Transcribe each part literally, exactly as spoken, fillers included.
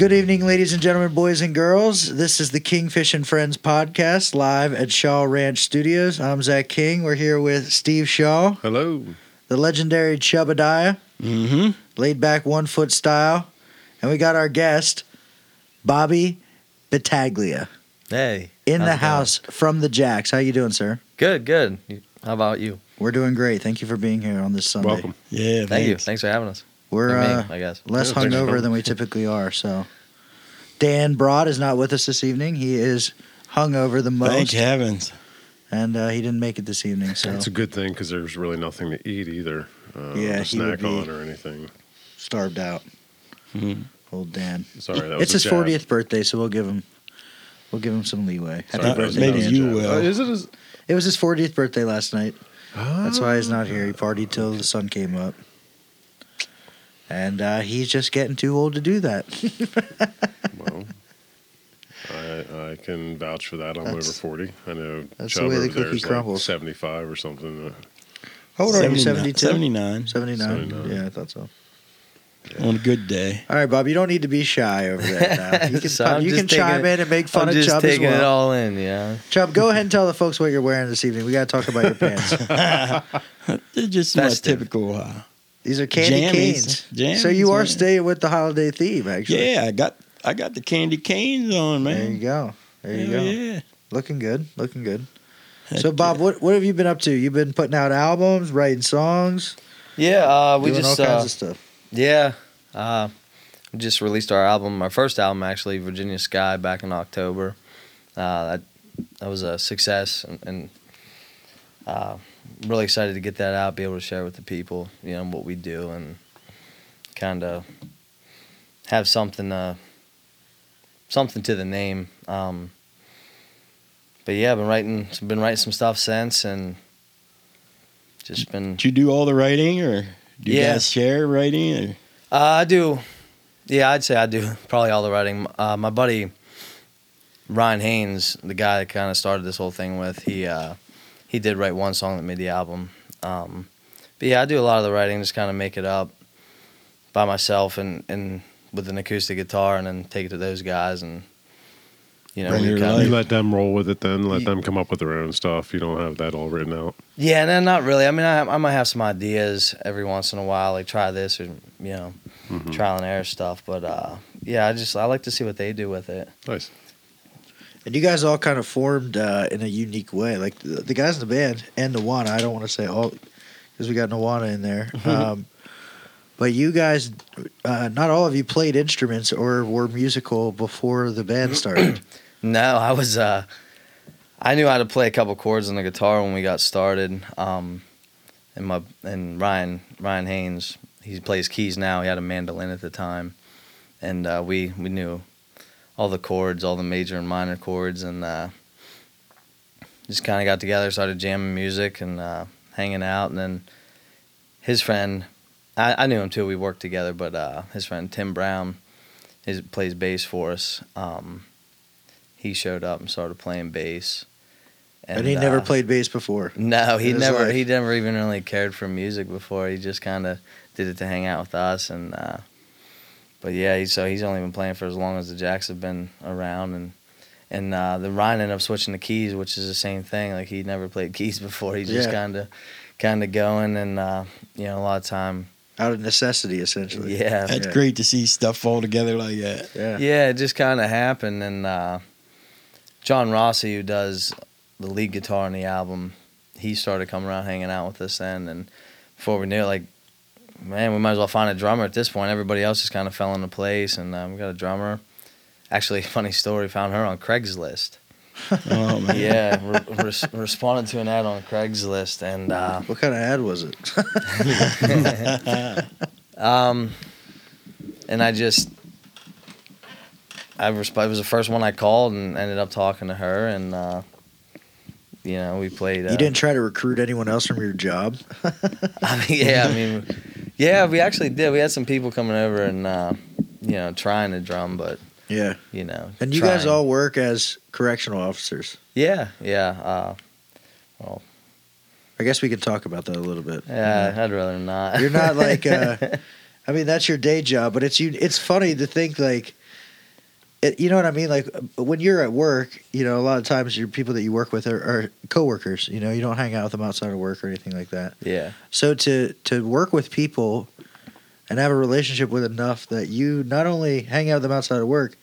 Good evening, ladies and gentlemen, boys and girls. This is the Kingfish and Friends podcast live at Shaw Ranch Studios. I'm Zach King. We're here with Steve Shaw. Hello. The legendary Chubbadiah. Mm-hmm. Laid back one-foot style. And we got our guest, Bobby Battaglia. Hey. In the house going? From the Jacks. How you doing, sir? Good, good. How about you? We're doing great. Thank you for being here on this Sunday. Welcome. Yeah, Thank thanks. you. Thanks for having us. We're uh, me, I guess. less hungover than we typically are, so. Dan Broad is not with us this evening. He is hungover the most. Thank heavens. And uh, he didn't make it this evening, so. That's a good thing, because there's really nothing to eat either. Uh, yeah, to snack on or anything. Starved out. Mm-hmm. Old Dan. Sorry, that was It's his jab. fortieth birthday, so we'll give him we'll give him some leeway. Sorry, Happy birthday, maybe Dan. you will. Uh, is it, his... it was his fortieth birthday last night. Oh. That's why he's not here. He partied till the sun came up. And uh, he's just getting too old to do that. Well, I, I can vouch for that. I'm that's, over forty. I know that's Chubb the way the cookie crumbles. Like seventy-five or something. How old are you? seventy-two? seventy-nine. seventy-nine. Yeah, I thought so. Yeah. On a good day. All right, Bob, you don't need to be shy over that now. You can, so Bob, you can chime it, in and make fun I'm of Chubb as well. I'm just taking it all in, yeah. Chubb, go ahead and tell the folks what you're wearing this evening. We got to talk about your pants. They're just Festive. my typical... Uh, These are candy Jammies. canes. Jammies, so you are man. staying with the holiday theme, actually. Yeah, I got I got the candy canes on, man. There you go. There Hell you go. Yeah. Looking good. Looking good. Heck so, Bob, yeah. what what have you been up to? You've been putting out albums, writing songs. Yeah, uh, we doing just all kinds uh, of stuff. Yeah, uh, we just released our album, our first album actually, Virginia Sky, back in October. Uh, that that was a success, and. and uh, really excited to get that out, be able to share with the people, you know, what we do, and kind of have something, uh, something to the name. Um, but yeah, I've been writing, been writing some stuff since, and just been. Do you do all the writing, or do you yeah. guys share writing? Uh, I do. Yeah, I'd say I do probably all the writing. Uh, my buddy Ryan Haynes, the guy that kind of started this whole thing with, he. Uh, He did write one song that made the album. Um, but yeah, I do a lot of the writing, just kind of make it up by myself and, and with an acoustic guitar, and then take it to those guys. And, you know, you let them roll with it then, let you, them come up with their own stuff. You don't have that all written out. Yeah, no, not really. I mean, I, I might have some ideas every once in a while, like try this or, you know, mm-hmm. trial and error stuff. But uh, yeah, I just, I like to see what they do with it. Nice. And you guys all kind of formed uh, in a unique way. Like, the, the guys in the band and Nawana, I don't want to say all, because we got Nawana in there. Um, but you guys, uh, not all of you played instruments or were musical before the band started. No, I was, uh, I knew how to play a couple chords on the guitar when we got started. Um, and my and Ryan, Ryan Haynes, he plays keys now. He had a mandolin at the time. And uh, we, we knew all the chords, all the major and minor chords, and uh, just kind of got together, started jamming music and uh, hanging out. And then his friend, I, I knew him too, we worked together, but uh, his friend Tim Brown, he plays bass for us. Um, he showed up and started playing bass. And, and he uh, never played bass before. No, he never life. he never even really cared for music before. He just kind of did it to hang out with us. And uh, But yeah, he, so he's only been playing for as long as the Jacks have been around, and and uh, the Ryan ended up switching to keys, which is the same thing. Like, he never played keys before. He's just kind of kind of going, and uh, you know, a lot of time out of necessity, essentially. Yeah, that's yeah. great to see stuff fall together like that. Yeah, yeah, it just kind of happened. And uh, John Rossi, who does the lead guitar on the album, he started coming around hanging out with us then, and before we knew it, like. Man, we might as well find a drummer at this point. Everybody else just kind of fell into place, and um, we got a drummer. Actually, funny story, found her on Craigslist. Oh, man. Yeah, re- res- responded to an ad on Craigslist. And uh, what kind of ad was it? um, and I just, I resp- it was the first one I called and ended up talking to her, and... Uh, You know, we played... Uh, you didn't try to recruit anyone else from your job? I mean, yeah, I mean... Yeah, we actually did. We had some people coming over and, uh, you know, trying to drum, but... Yeah. You know, And you trying. guys all work as correctional officers? Yeah, yeah. Uh, well... I guess we could talk about that a little bit. Yeah, yeah. I'd rather not. You're not like... Uh, I mean, that's your day job, but it's you. It's funny to think, like... it, you know what I mean? Like when you're at work, you know, a lot of times your people that you work with are, are coworkers. You know, you don't hang out with them outside of work or anything like that. Yeah. So to to work with people and have a relationship with enough that you not only hang out with them outside of work,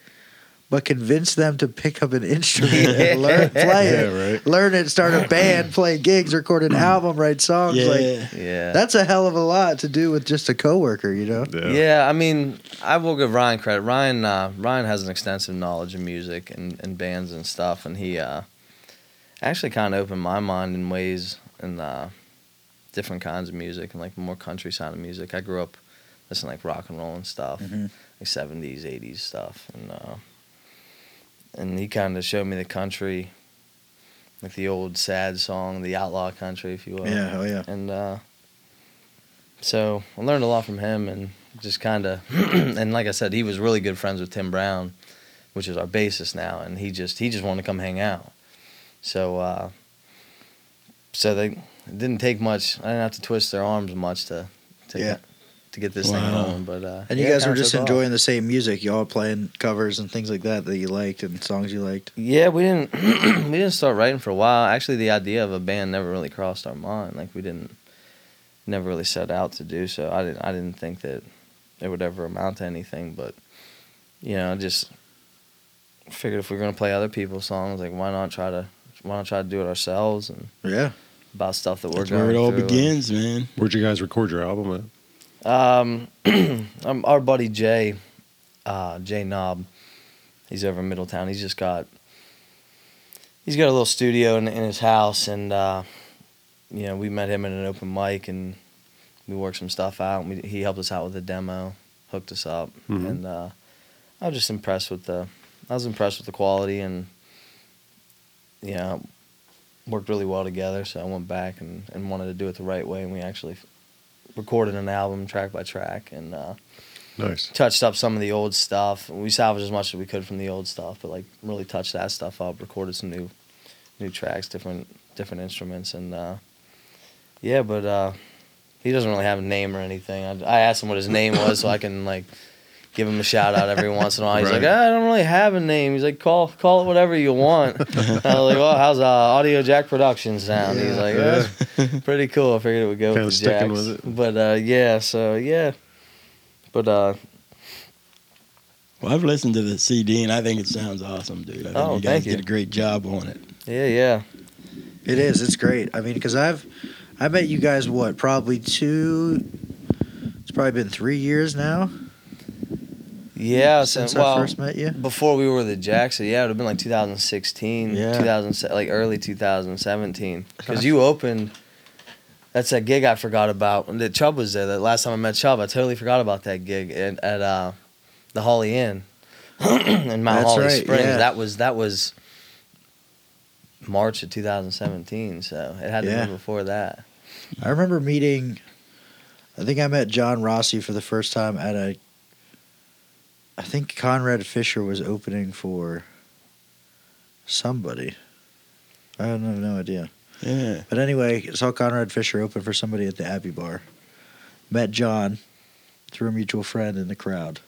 but convince them to pick up an instrument and learn, play it, yeah, right. learn it, start a band, play gigs, record an album, write songs. Yeah. Like, yeah. That's a hell of a lot to do with just a coworker, you know? Yeah, yeah I mean, I will give Ryan credit. Ryan uh, Ryan has an extensive knowledge of music and, and bands and stuff, and he uh, actually kind of opened my mind in ways in uh, different kinds of music and like more country sounding music. I grew up listening like rock and roll and stuff, mm-hmm. like seventies, eighties stuff, and... Uh, And he kind of showed me the country, like the old sad song, the outlaw country, if you will. Yeah, hell yeah. And uh, so I learned a lot from him and just kind of, and like I said, he was really good friends with Tim Brown, which is our bassist now, and he just he just wanted to come hang out. So, uh, so they it didn't take much. I didn't have to twist their arms much to to yeah. to get this wow. thing going, but uh, and you yeah, guys were just enjoying off. the same music, y'all playing covers and things like that that you liked and songs you liked. Yeah, we didn't we didn't start writing for a while. Actually, the idea of a band never really crossed our mind. Like we didn't never really set out to do so. I didn't I didn't think that it would ever amount to anything. But you know, I just figured if we were gonna play other people's songs, like why not try to why not try to do it ourselves and yeah about stuff that we're That's going where it all begins, and, man. Where'd you guys record your album at? Um, our buddy Jay, uh, Jay Knob, he's over in Middletown. He's just got, he's got a little studio in, in his house, and uh, you know, we met him at an open mic, and we worked some stuff out. And we, he helped us out with a demo, hooked us up, mm-hmm. and uh, I was just impressed with the, I was impressed with the quality, and you know, worked really well together. So I went back and, and wanted to do it the right way, and we actually. Recorded an album track by track and uh, nice. touched up some of the old stuff. We salvaged as much as we could from the old stuff, but like really touched that stuff up. Recorded some new, new tracks, different different instruments, and uh, yeah. But uh, he doesn't really have a name or anything. I, I asked him what his name was so I can like give him a shout out every once in a while. He's right. like, I don't really have a name. He's like, call call it whatever you want. I was like, well, how's uh, Audio Jack Productions sound? Yeah. He's like, oh, that's pretty cool. I figured it would go kind with the Jacks. With it. But uh, yeah, so yeah, but uh, well, I've listened to the C D and I think it sounds awesome, dude. I think oh, you guys thank you. Did a great job on it. Yeah, yeah, it is. It's great. I mean, because I've I met you guys what probably two. It's probably been three years now. Yeah, since so, well, I first met you. Before we were the Jacks, so yeah, it would have been like two thousand sixteen, yeah. two thousand, like early two thousand seventeen. Because you opened, that's that gig I forgot about. That Chubb was there. The last time I met Chubb, I totally forgot about that gig at, at uh, the Holly Inn in Mount Holly right, Springs. Yeah. That was that was March of two thousand seventeen, so it had to yeah. be before that. I remember meeting. I think I met John Rossi for the first time at a. I think Conrad Fisher was opening for somebody. I have no idea. Yeah. But anyway, saw Conrad Fisher open for somebody at the Abbey Bar. Met John through a mutual friend in the crowd.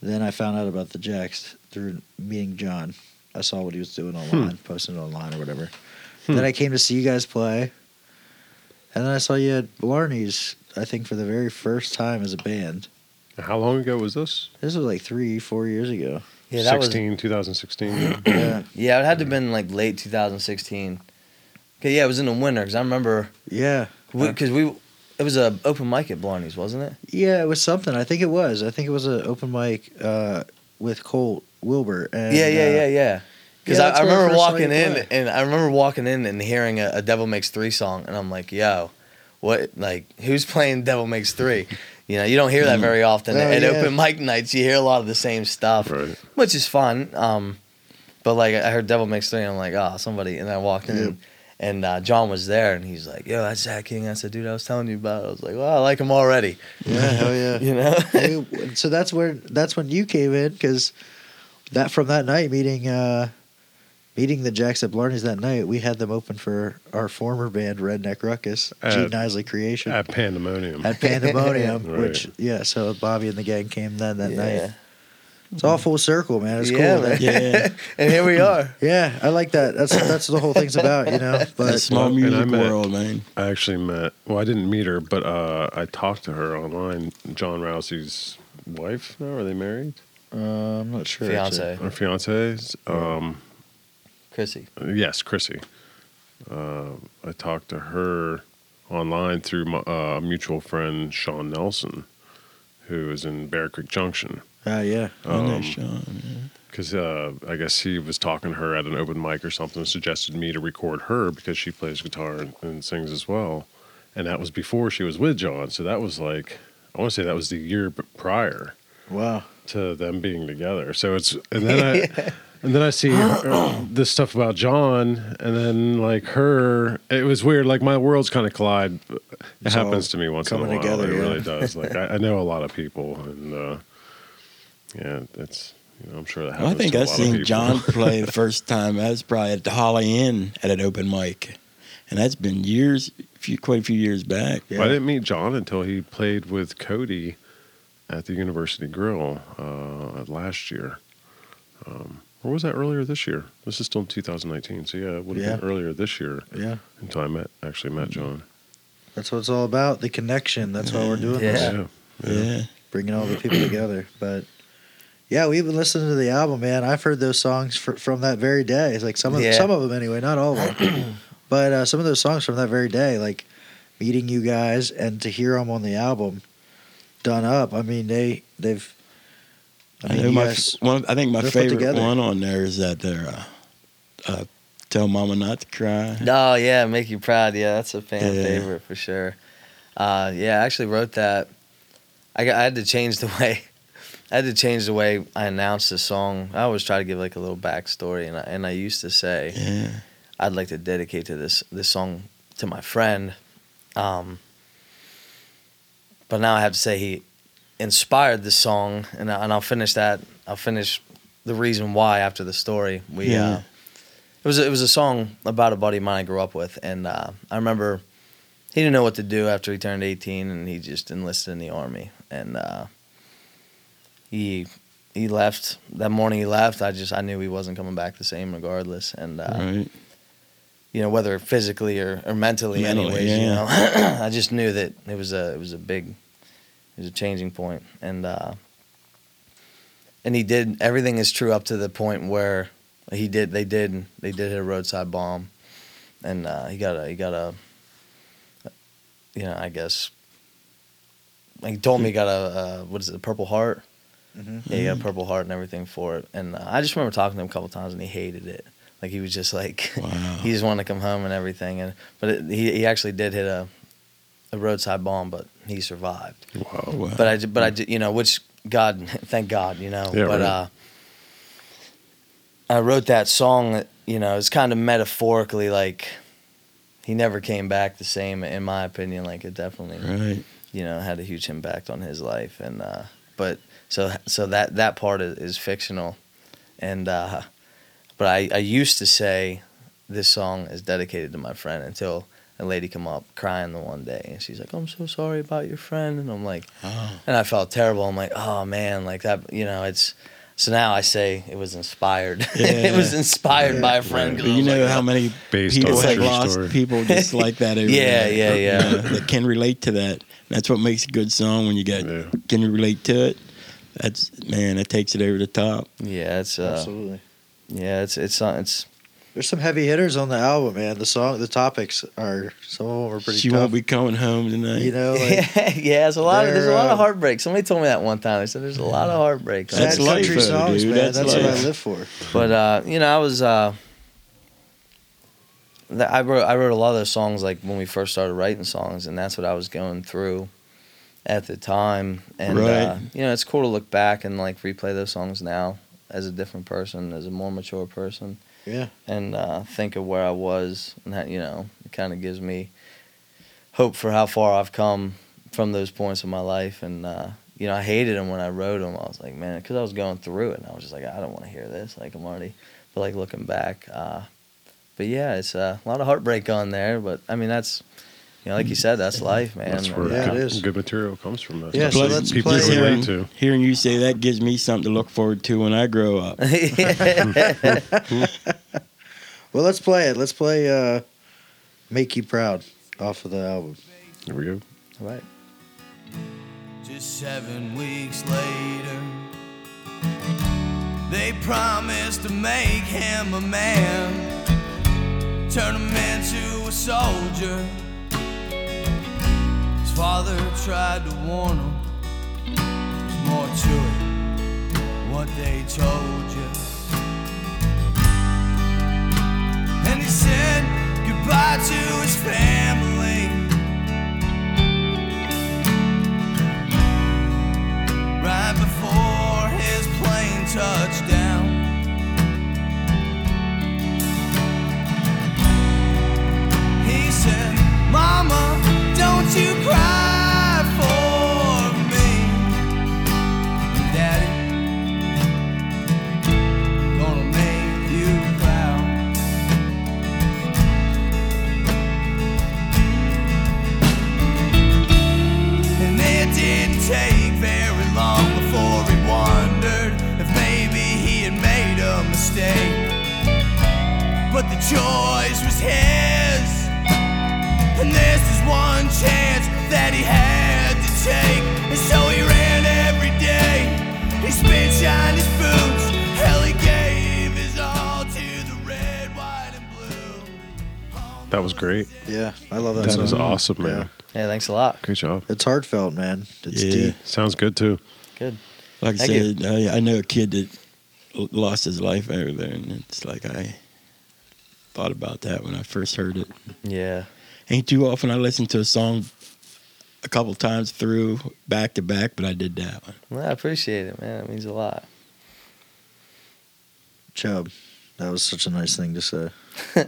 Then I found out about the Jacks through meeting John. I saw what he was doing online, hmm. posting it online or whatever. Hmm. Then I came to see you guys play. And then I saw you at Blarney's, I think, for the very first time as a band. How long ago was this? This was like three, four years ago. Yeah, that sixteen, was... two thousand sixteen. Yeah. yeah. yeah, it had to have been like late two thousand sixteen. Okay, yeah, it was in the winter because I remember. Yeah. Because we, we, it was an open mic at Blarney's, wasn't it? Yeah, it was something. I think it was. I think it was an open mic uh, with Colt Wilbur. And, yeah, yeah, uh, yeah, yeah. Because yeah, I, I remember walking in, and I remember walking in and hearing a, a Devil Makes Three song, and I'm like, yo, what? Like, who's playing Devil Makes Three? You know, you don't hear that very often. Oh, At yeah. open mic nights, you hear a lot of the same stuff, right. which is fun. Um, but, like, I heard Devil Makes Three, and I'm like, oh, somebody. And I walked yep. in, and uh, John was there, and he's like, yo, that's Zach King. That's the dude I was telling you about. I was like, well, I like him already. Yeah, hell yeah. You know? Hey, so that's where that's when you came in, because that, from that night, meeting uh, meeting the Jacks at Blarney's that night, we had them open for our former band, Redneck Ruckus, at, Gene Nisley Creation. At Pandemonium. At Pandemonium, right. which, yeah, so Bobby and the gang came then that yeah. night. It's all full circle, man. It's yeah, cool, man. Yeah. And here we are. Yeah, I like that. That's that's what the whole thing's about, you know. But the small music met, world, man. I actually met. Well, I didn't meet her, but uh, I talked to her online. John Rousey's wife now? Are they married? Uh, I'm not sure. Fiance. Or fiance's. Um, Chrissy. Yes, Chrissy. Uh, I talked to her online through my uh, mutual friend Sean Nelson, who is in Bear Creek Junction. Ah, uh, yeah. Because um, yeah. uh, I guess he was talking to her at an open mic or something, suggested me to record her because she plays guitar and, and sings as well. And that was before she was with John. So that was like, I want to say that was the year prior. Wow. To them being together. So it's, and then I, yeah. and then I see her, this stuff about John and then like her. It was weird. Like my worlds kind of collide. It it's happens to me once in a while. Together, it yeah. really does. Like I, I know a lot of people and, uh, yeah, that's, you know, I'm sure that happens. Well, I think to a I lot seen John play the first time. I was probably at the Holly Inn at an open mic. And that's been years, few, quite a few years back. Yeah. Well, I didn't meet John until he played with Cody at the University Grill uh, last year. Um, or was that earlier this year? This is still in two thousand nineteen. So, yeah, it would have yeah. been earlier this year yeah. until I met actually met John. That's what it's all about, the connection. That's yeah. why we're doing yeah. this. Yeah. Yeah. yeah. Bringing all the people together. But... yeah, we've been listening to the album, man. I've heard those songs for, from that very day. It's like some of yeah. some of them anyway, not all of them, but uh, some of those songs from that very day, like meeting you guys and to hear them on the album, done up. I mean, they they've. I, I mean, know my guys, one. I think my favorite one on there is that they're uh, uh, "Tell Mama Not to Cry." Oh yeah, make you proud. Yeah, that's a fan yeah. favorite for sure. Uh, yeah, I actually wrote that. I got, I had to change the way. I had to change the way I announced the song. I always try to give like a little backstory, and I, and I used to say, yeah. "I'd like to dedicate to this this song to my friend," um, but now I have to say he inspired the song, and I, and I'll finish that. I'll finish the reason why after the story. We yeah. uh, it was it was a song about a buddy of mine I grew up with, and uh, I remember he didn't know what to do after he turned eighteen, and he just enlisted in the army, and. Uh, He he left that morning. He left. I just I knew he wasn't coming back the same, regardless. And uh, right. you know, whether physically or, or mentally, mentally, anyways, yeah. you know, I just knew that it was a it was a big it was a changing point. And uh, and he did everything is true up to the point where he did they did they did hit a roadside bomb, and uh, he got a he got a you know I guess he told me he got a, a what is it a Purple Heart. Mm-hmm. Yeah, he got a Purple Heart and everything for it. And uh, I just remember talking to him a couple times, and he hated it. Like, he was just like, wow. he just wanted to come home and everything. And But it, he he actually did hit a a roadside bomb, but he survived. Wow. wow. But, I, but I, you know, which, God, thank God, you know. Yeah, but right. uh, I wrote that song, that, you know, it's kind of metaphorically like he never came back the same, in my opinion. Like, it definitely, right. you know, had a huge impact on his life. And uh, but... So so that, that part is, is fictional, and uh, but I, I used to say this song is dedicated to my friend until a lady come up crying the one day, and she's like, "I'm so sorry about your friend," and I'm like, oh. and I felt terrible. I'm like, oh man, like that, you know, it's. So now I say it was inspired. Yeah. It was inspired yeah. by a friend. Yeah. You know like, how many Based people have lost story. people just like that. Over yeah, yeah, or, yeah. You know, that can relate to that. That's what makes a good song when you got yeah. can you relate to it. That's man. That takes it over the top. Yeah, it's uh, absolutely. Yeah, it's it's it's. There's some heavy hitters on the album, man. The song, the topics are some of them are pretty. She tough. Won't be coming home tonight. You know, like, yeah, yeah. It's a lot. Of, there's a lot of heartbreak. Somebody told me that one time. They said there's a yeah. lot of heartbreak. That's on country life, songs, dude. man. That's, That's what I live for. But uh, you know, I was. Uh, I wrote I wrote a lot of those songs like when we first started writing songs, and that's what I was going through. At the time, and right. uh, you know, it's cool to look back and like replay those songs now as a different person, as a more mature person. Yeah, and uh, think of where I was, and that, you know, it kind of gives me hope for how far I've come from those points in my life. And uh, you know, I hated them when I wrote them. I was like, man, because I was going through it, and I was just like, I don't want to hear this. Like I'm already, but like looking back, uh, but yeah, it's uh, a lot of heartbreak on there. But I mean, that's. You know, like you said, that's life, man. That's where yeah, good, it is. good material comes from. That. Yeah, so let's play. Hearing, to. hearing you say that gives me something to look forward to when I grow up. Well, let's play it. Let's play uh, Make You Proud off of the album. Here we go. All right. Just seven weeks later, they promised to make him a man, turn him into a soldier. Father tried to warn him, there's more to it, what they told you. And he said goodbye to his family, right before his plane touched down. He said, Mama, don't you cry for me, Daddy, gonna make you proud. And it didn't take very long before he wondered if maybe he had made a mistake. But the choice was his, and this is one chance that he had to take. And so he ran every day, he spit shine his boots. Hell, he gave his all to the red, white, and blue. That was great. Yeah, I love that. That song. Is awesome, man. Yeah. Hey, thanks a lot. Great job. It's heartfelt, man. It's yeah. deep. Sounds good, too. Good. Like I Thank said, I, I know a kid that lost his life over there, and it's like I thought about that when I first heard it. Yeah. Ain't too often I listen to a song a couple times through, back to back, but I did that one. Well, I appreciate it, man. It means a lot. Chubb, that was such a nice thing to say. I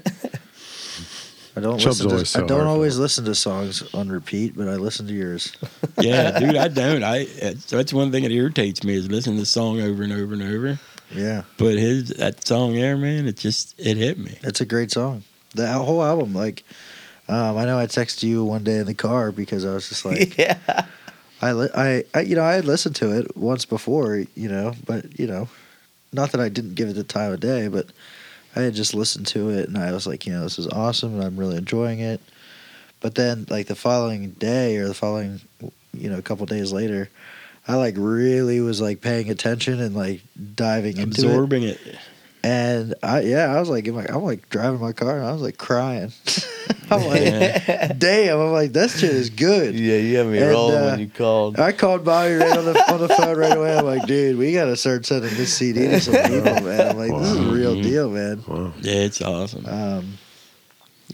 don't, listen to, so I don't always listen to songs on repeat, but I listen to yours. Yeah, dude, I don't. I That's one thing that irritates me is listening to the song over and over and over. Yeah. But his that song there, man, it just it hit me. It's a great song. The whole album, like... Um, I know I texted you one day in the car because I was just like, yeah. I, li- I, I, you know, I had listened to it once before, you know, but, you know, not that I didn't give it the time of day, but I had just listened to it and I was like, you know, this is awesome and I'm really enjoying it. But then, like, the following day or the following, you know, a couple days later, I, like, really was, like, paying attention and, like, diving Absorbing into it. Absorbing it. And I yeah, I was like, in my, I'm like driving my car and I was like crying. I'm like, yeah. damn! I'm like, that shit is good. Yeah, you had me and, rolling uh, when you called. I called Bobby right on the on the phone right away. I'm like, dude, we gotta start sending this C D to some people, man. I'm like, wow. This is a real mm-hmm. deal, man. Wow. Yeah, it's awesome. Um,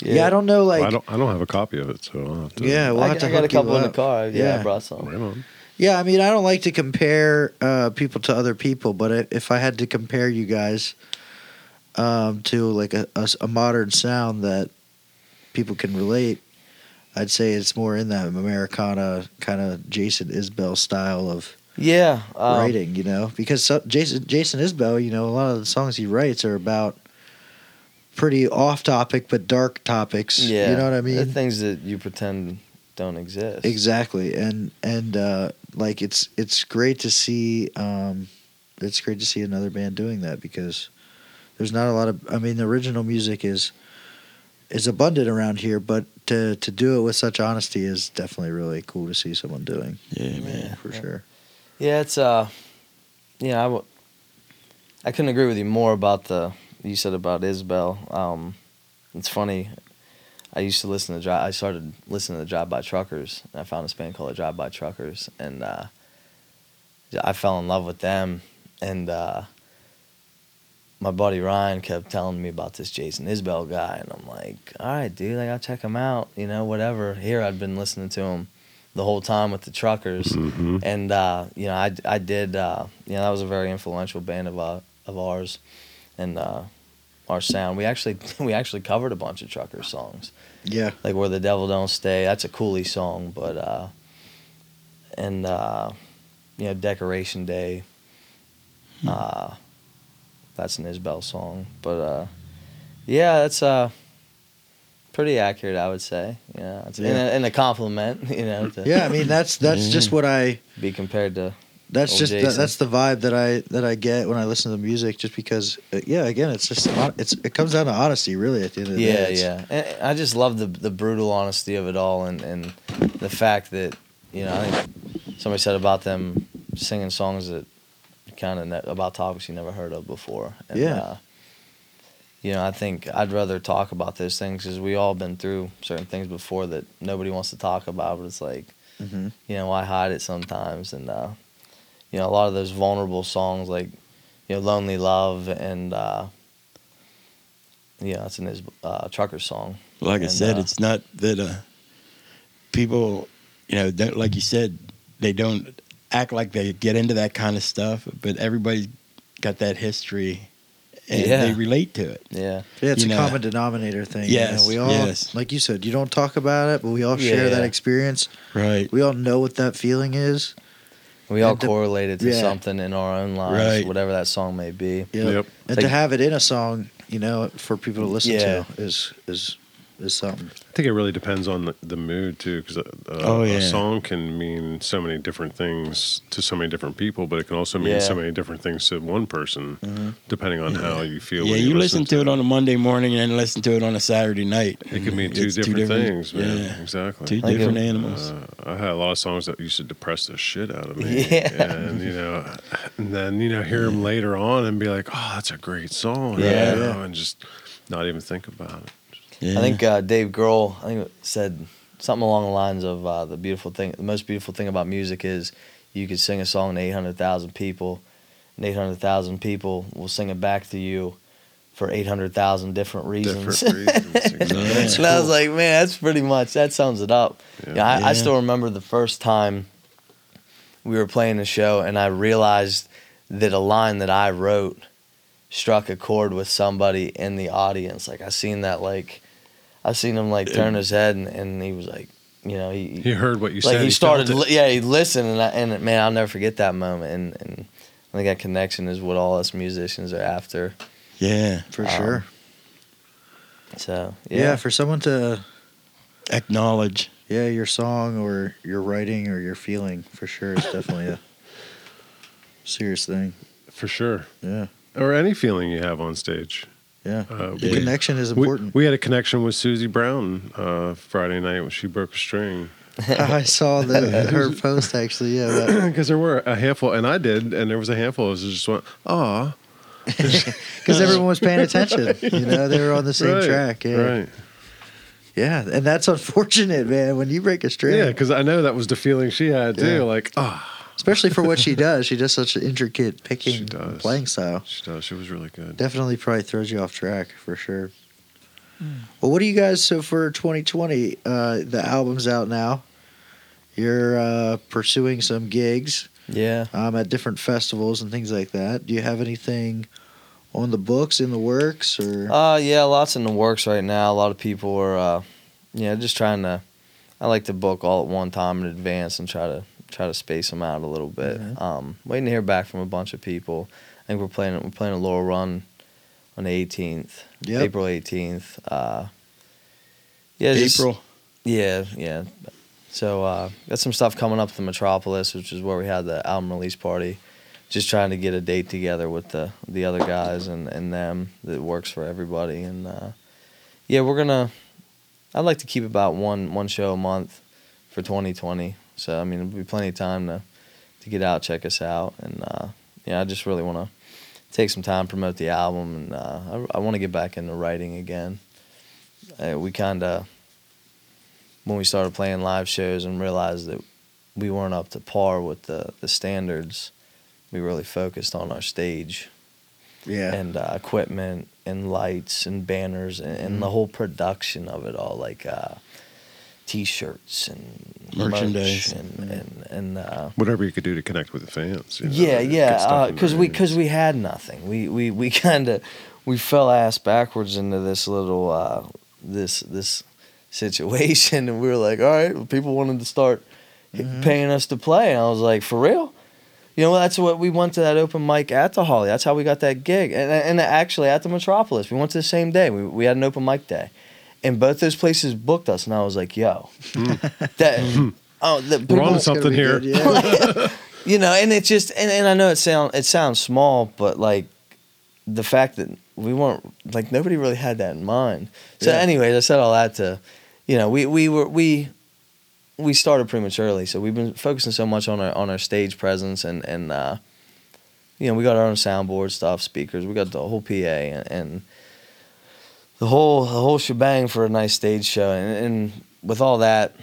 yeah. yeah, I don't know, like, well, I don't I don't have a copy of it, so I'll have to. Yeah, well, I, I, have I to got a couple in the car. Yeah, yeah, I brought some. Right on. Yeah, I mean, I don't like to compare uh, people to other people, but if I had to compare you guys. Um, to like a, a, a modern sound that people can relate, I'd say it's more in that Americana kind of Jason Isbell style of yeah um, writing, you know, because so, Jason Jason Isbell, you know, a lot of the songs he writes are about pretty off topic but dark topics. Yeah, you know what I mean? The things that you pretend don't exist. Exactly, and and uh, like it's it's great to see um, it's great to see another band doing that because. There's not a lot of, I mean, the original music is is abundant around here, but to, to do it with such honesty is definitely really cool to see someone doing. Yeah, man. Yeah, for yeah. sure. Yeah, it's, uh, yeah, I, w- I couldn't agree with you more about the, you said about Isbell. Um, it's funny, I used to listen to, dri- I started listening to Drive-By Truckers, and I found this band called the Drive-By Truckers, and uh, I fell in love with them, and, uh, my buddy Ryan kept telling me about this Jason Isbell guy, and I'm like, all right, dude, like, I'll check him out, you know, whatever. Here, I'd been listening to him the whole time with the Truckers, mm-hmm. and, uh, you know, I, I did, uh, you know, that was a very influential band of uh, of ours, and uh, our sound. We actually we actually covered a bunch of Trucker songs. Yeah. Like, Where the Devil Don't Stay, that's a Cooley song, but, uh, and, uh, you know, Decoration Day, hmm. uh, that's an Isbell song, but uh, yeah, that's uh, pretty accurate, I would say. You know, it's, yeah. and, a, and a compliment. You know. To, yeah, I mean that's that's just what I be compared to. That's just Jason. that's the vibe that I that I get when I listen to the music. Just because, yeah, again, it's just it's it comes down to honesty, really. At the end of the yeah, day, yeah, yeah. And I just love the the brutal honesty of it all, and, and the fact that you know, I think somebody said about them singing songs that kind of ne- about topics you never heard of before. And, yeah. Uh, you know, I think I'd rather talk about those things because we all been through certain things before that nobody wants to talk about. But it's like, mm-hmm. you know, I hide it sometimes, and. uh You know, a lot of those vulnerable songs like, you know, Lonely Love and, uh, you know, it's in his uh, trucker song. Like and, I said, uh, it's not that uh, people, you know, don't, like you said, they don't act like they get into that kind of stuff, but everybody's got that history and yeah. they relate to it. Yeah. yeah it's you a know? common denominator thing. Yes. You know, we all, yes. like you said, you don't talk about it, but we all share yeah. that experience. Right. We all know what that feeling is. We all correlate it to yeah. something in our own lives, right. whatever that song may be. Yep. yep. And like, to have it in a song, you know, for people to listen yeah. to is is is something. I think it really depends on the, the mood, too, because a, a, oh, yeah. a song can mean so many different things to so many different people, but it can also mean yeah. so many different things to one person, mm-hmm. depending on yeah. how you feel. Yeah, when you, you listen, listen to it on a Monday morning and then listen to it on a Saturday night. It can mean two different, two different things, man. Yeah. Exactly. Two like different it, animals. Uh, I had a lot of songs that used to depress the shit out of me. Yeah. And, you know, and then, you know, hear them yeah. later on and be like, oh, that's a great song. Yeah. You know, and just not even think about it. Yeah. I think uh, Dave Grohl, I think, said something along the lines of uh, the beautiful thing, the most beautiful thing about music is you could sing a song to eight hundred thousand people, and eight hundred thousand people will sing it back to you for eight hundred thousand different reasons. Different reasons. Exactly. yeah. And I was like, man, that's pretty much that sums it up. Yeah. You know, I, yeah. I still remember the first time we were playing the show, and I realized that a line that I wrote struck a chord with somebody in the audience. Like I seen that, like. I seen him like turn his head, and, and he was like, you know, he he heard what you like, said. He, he started, li- yeah, he listened, and I, and man, I'll never forget that moment. And, and I think that connection is what all us musicians are after. Yeah, for um, sure. So yeah. yeah, for someone to acknowledge, yeah, your song or your writing or your feeling, for sure, is definitely a serious thing. For sure. Yeah. Or any feeling you have on stage. Yeah, uh, the we, connection is important. We, we had a connection with Susie Brown uh, Friday night when she broke a string. I saw the, her post, actually, yeah. Because there were a handful, and I did, and there was a handful of us just went, aw. Because everyone was paying attention. Right. You know, they were on the same right. track. Yeah. Right. Yeah, and that's unfortunate, man, when you break a string. Yeah, because I know that was the feeling she had, too, yeah. like, ah. Oh. Especially for what she does. She does such an intricate picking and playing style. She does. She was really good. Definitely probably throws you off track for sure. Mm. Well, what do you guys, so for twenty twenty, uh, the album's out now. You're uh, pursuing some gigs. Yeah. Um, at different festivals and things like that. Do you have anything on the books, in the works? Or? Uh, yeah, lots in the works right now. A lot of people are, uh, you know, just trying to, I like to book all at one time in advance and try to, try to space them out a little bit. Mm-hmm. Um, waiting to hear back from a bunch of people. I think we're playing we're playing a Laurel Run on the eighteenth, yep. April eighteenth. Uh, yeah, April. Just, yeah, yeah. So uh, got some stuff coming up at the Metropolis, which is where we had the album release party. Just trying to get a date together with the the other guys and, and them that works for everybody. And uh, yeah, we're gonna. I'd like to keep about one one show a month for twenty twenty. So, I mean, it'll be plenty of time to, to get out, check us out. And, uh, yeah, I just really want to take some time, promote the album. And uh, I, I want to get back into writing again. Uh, we kind of, when we started playing live shows and realized that we weren't up to par with the, the standards, we really focused on our stage. Yeah. And uh, equipment and lights and banners and, and mm. the whole production of it all, like... Uh, T-shirts and merchandise and mm-hmm. and, and uh, whatever you could do to connect with the fans. You know, yeah, yeah, because uh, we because we had nothing. We we, we kind of we fell ass backwards into this little uh, this this situation, and we were like, all right, well, people wanted to start mm-hmm. paying us to play, and I was like, for real? You know, that's what we went to that open mic at the Holly. That's how we got that gig, and and actually at the Metropolis, we went to the same day. We we had an open mic day. And both those places booked us, and I was like, "Yo, mm. that oh, the people, we're on something here." Good, yeah. You know, and it just and, and I know it sound it sounds small, but like the fact that we weren't like nobody really had that in mind. So, yeah. anyways, I said all that to, you know, we we were we we started prematurely, so we've been focusing so much on our on our stage presence and and uh, you know, we got our own soundboard stuff, speakers, we got the whole P A and. and The whole the whole shebang for a nice stage show, and, and with all that,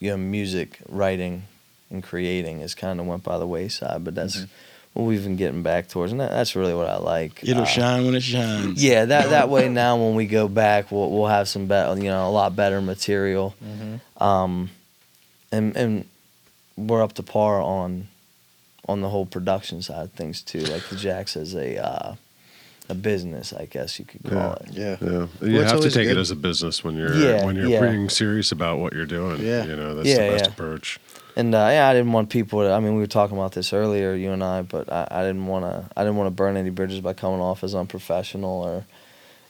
you know, music writing and creating has kind of went by the wayside. But that's mm-hmm. what we've been getting back towards, and that, that's really what I like. It'll uh, shine when it shines. Yeah, that that way now when we go back, we'll we'll have some better, you know, a lot better material, mm-hmm. um, and and we're up to par on on the whole production side of things too. Like the Jacks as a. Uh, A business, I guess you could call yeah. it. Yeah, yeah. You well, have to take good. it as a business when you're yeah, when you're yeah. being serious about what you're doing. Yeah, you know that's yeah, the best yeah. approach. And uh, yeah, I didn't want people to. I mean, we were talking about this earlier, you and I, but I, I didn't want to. I didn't want to burn any bridges by coming off as unprofessional or,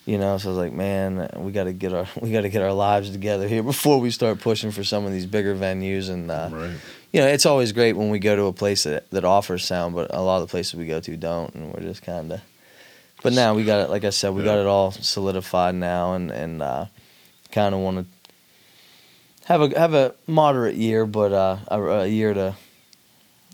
you know. So I was like, man, we got to get our we got to get our lives together here before we start pushing for some of these bigger venues. And uh, right. you know, it's always great when we go to a place that that offers sound, but a lot of the places we go to don't, and we're just kind of. But now we got it, like I said, we yeah. got it all solidified now, and and uh, kind of want to have a have a moderate year, but uh, a, a year to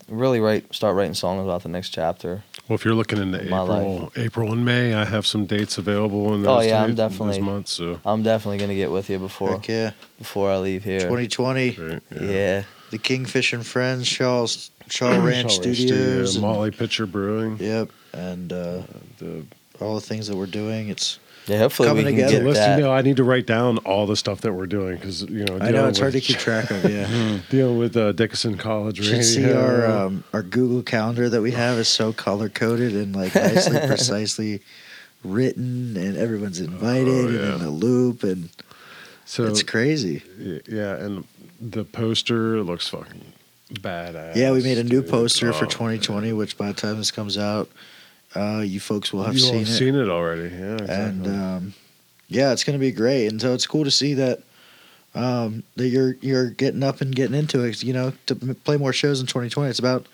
really write, start writing songs about the next chapter. Well, if you're looking into April, life. April and May, I have some dates available in those, oh, yeah, I'm definitely, in those months. So. I'm definitely gonna get with you before yeah. before I leave here. twenty twenty, right, yeah. yeah. The Kingfish and Friends, Shaw's, Shaw Ranch Shaw Studios, Studio, Motley Pitcher Brewing. Yep. And uh, the, all the things that we're doing, it's yeah, hopefully coming we can together. Get that. You know, I need to write down all the stuff that we're doing because you know I know it's with, hard to keep track of. Yeah, dealing with uh, Dickinson College. You should see our um, our Google Calendar that we have is so color coded and like nicely, precisely written, and everyone's invited oh, yeah. and in a loop, and so it's crazy. Yeah, and the poster looks fucking badass. Yeah, we made a new dude. poster oh, for twenty twenty, man. Which by the time this comes out. Uh, you folks will have You'll seen have it. You've seen it already, yeah. Exactly. And um, yeah, it's going to be great. And so it's cool to see that um, that you're you're getting up and getting into it. You know, to play more shows in twenty twenty, it's about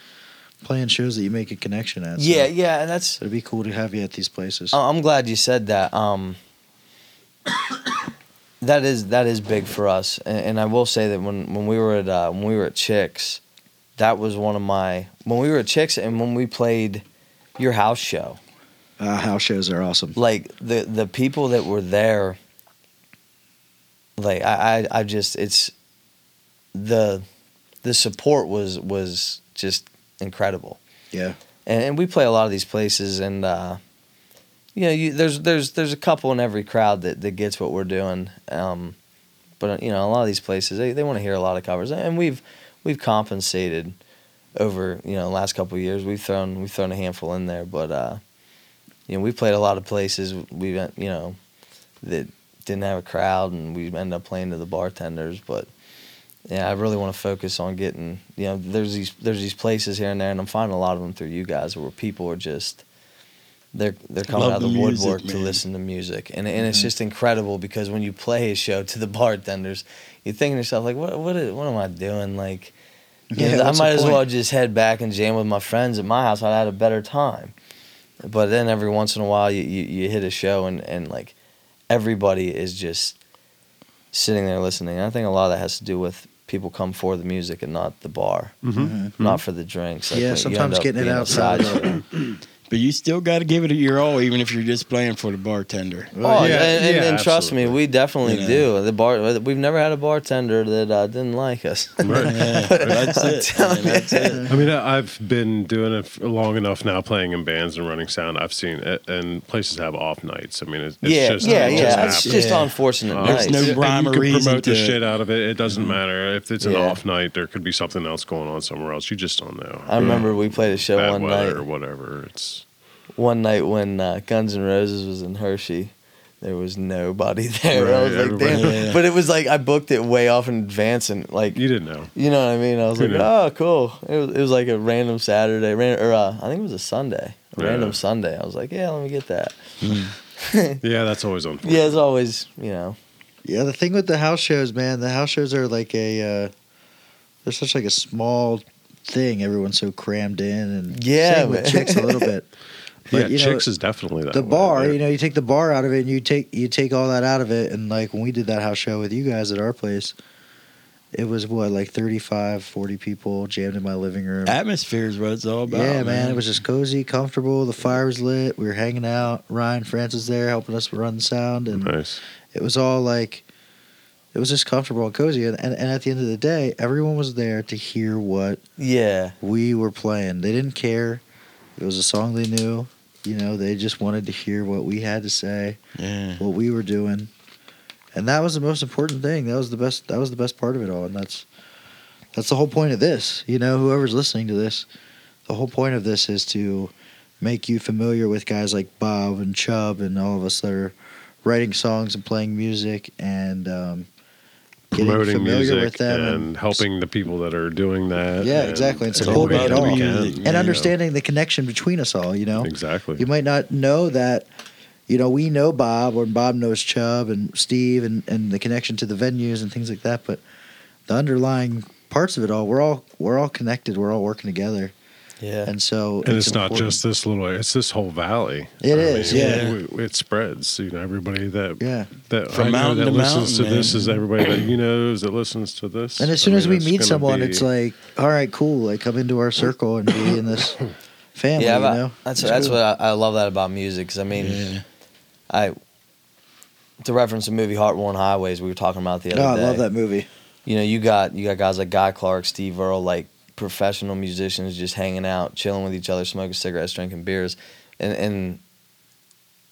playing shows that you make a connection at. So yeah, yeah, and that's it'd be cool to have you at these places. I'm glad you said that. Um, that is that is big for us. And, and I will say that when when we were at uh, when we were at Chicks, that was one of my when we were at Chicks and when we played. Your house show. Uh, house shows are awesome. Like, the, the people that were there, like, I, I, I just, it's, the the support was was just incredible. Yeah. And, and we play a lot of these places, and, uh, you know, you, there's there's there's a couple in every crowd that, that gets what we're doing. Um, but, you know, a lot of these places, they, they want to hear a lot of covers. And we've we've compensated over, you know, the last couple of years, we've thrown we've thrown a handful in there, but uh, you know, we played a lot of places. We went, you know, that didn't have a crowd, and we ended up playing to the bartenders. But yeah, I really want to focus on getting, you know, there's these there's these places here and there, and I'm finding a lot of them through you guys where people are just they're they're coming Love out of the, the music, woodwork man. To listen to music, and and mm-hmm. it's just incredible because when you play a show to the bartenders, you're thinking to yourself like, what what is, what am I doing like. Yeah, yeah, I might as point? well just head back and jam with my friends at my house. I'd had a better time. But then every once in a while, you, you, you hit a show and, and like everybody is just sitting there listening. And I think a lot of that has to do with people come for the music and not the bar, mm-hmm. Mm-hmm. not for the drinks. Like yeah, sometimes getting it outside. But you still got to give it your all, even if you're just playing for the bartender. Oh, yeah, and, and, yeah, and trust me, we definitely you know. do. The bar, we've never had a bartender that uh, didn't like us. Right. Yeah, that's it. Man, that's it. I mean, I've been doing it long enough now, playing in bands and running sound. I've seen it, and places have off nights. I mean, it's, it's yeah, just yeah, it yeah. Just it's happens. just yeah. unfortunate. Um, There's nights. no rhyme or reason. You can promote the shit out of it. It doesn't mm-hmm. matter if it's an yeah. off night. There could be something else going on somewhere else. You just don't know. I yeah. remember we played a show Bad one night or whatever. It's One night when uh, Guns N' Roses was in Hershey, there was nobody there. Right, I was like, damn. Yeah, yeah. But it was like I booked it way off in advance, and like you didn't know. You know what I mean? I was you like, know. oh, cool. It was it was like a random Saturday, ran, or uh, I think it was a Sunday, a yeah. random Sunday. I was like, yeah, let me get that. Mm. Yeah, that's always unfortunate. Yeah, it's always, you know. Yeah, the thing with the house shows, man, the house shows are like a, uh, they're such like a small thing. Everyone's so crammed in, and yeah, same with Chicks a little bit. But, yeah, you know, Chicks is definitely that. The way, bar, yeah. You know, you take the bar out of it, and you take you take all that out of it, and like when we did that house show with you guys at our place, it was what, like thirty-five, forty people jammed in my living room. Atmosphere is what it's all about. Yeah, man. man. It was just cozy, comfortable. The fire was lit. We were hanging out. Ryan France was there helping us run sound. And nice. It was all like, it was just comfortable and cozy. And, and, and at the end of the day, everyone was there to hear what yeah. we were playing. They didn't care. It was a song they knew. You know, they just wanted to hear what we had to say, yeah. what we were doing. And that was the most important thing. That was the best. That was the best part of it all. And that's that's the whole point of this. You know, whoever's listening to this, the whole point of this is to make you familiar with guys like Bob and Chubb and all of us that are writing songs and playing music and um, getting promoting familiar music with them and, and helping the people that are doing that. Yeah, and exactly. It's a whole it all and, and understanding know. the connection between us all. You know, exactly. You might not know that. You know, we know Bob, or Bob knows Chubb and Steve and, and the connection to the venues and things like that, but the underlying parts of it all, we're all we're all connected, we're all working together. Yeah. And so And it's, it's not just this little it's this whole valley. It I is, mean, yeah. It, it spreads. You know, everybody that yeah. that, From I know that to listens to man. this is everybody that you knows that listens to this. And as soon I mean, as we meet someone, be... it's like, all right, cool, like come into our circle and be in this family, yeah, you know. That's it's that's cool. what I, I love that about music, because I mean yeah. I, to reference the movie Heartworn Highways we were talking about the other oh, day. Oh, I love that movie. You know, you got you got guys like Guy Clark, Steve Earle, like professional musicians just hanging out, chilling with each other, smoking cigarettes, drinking beers, and,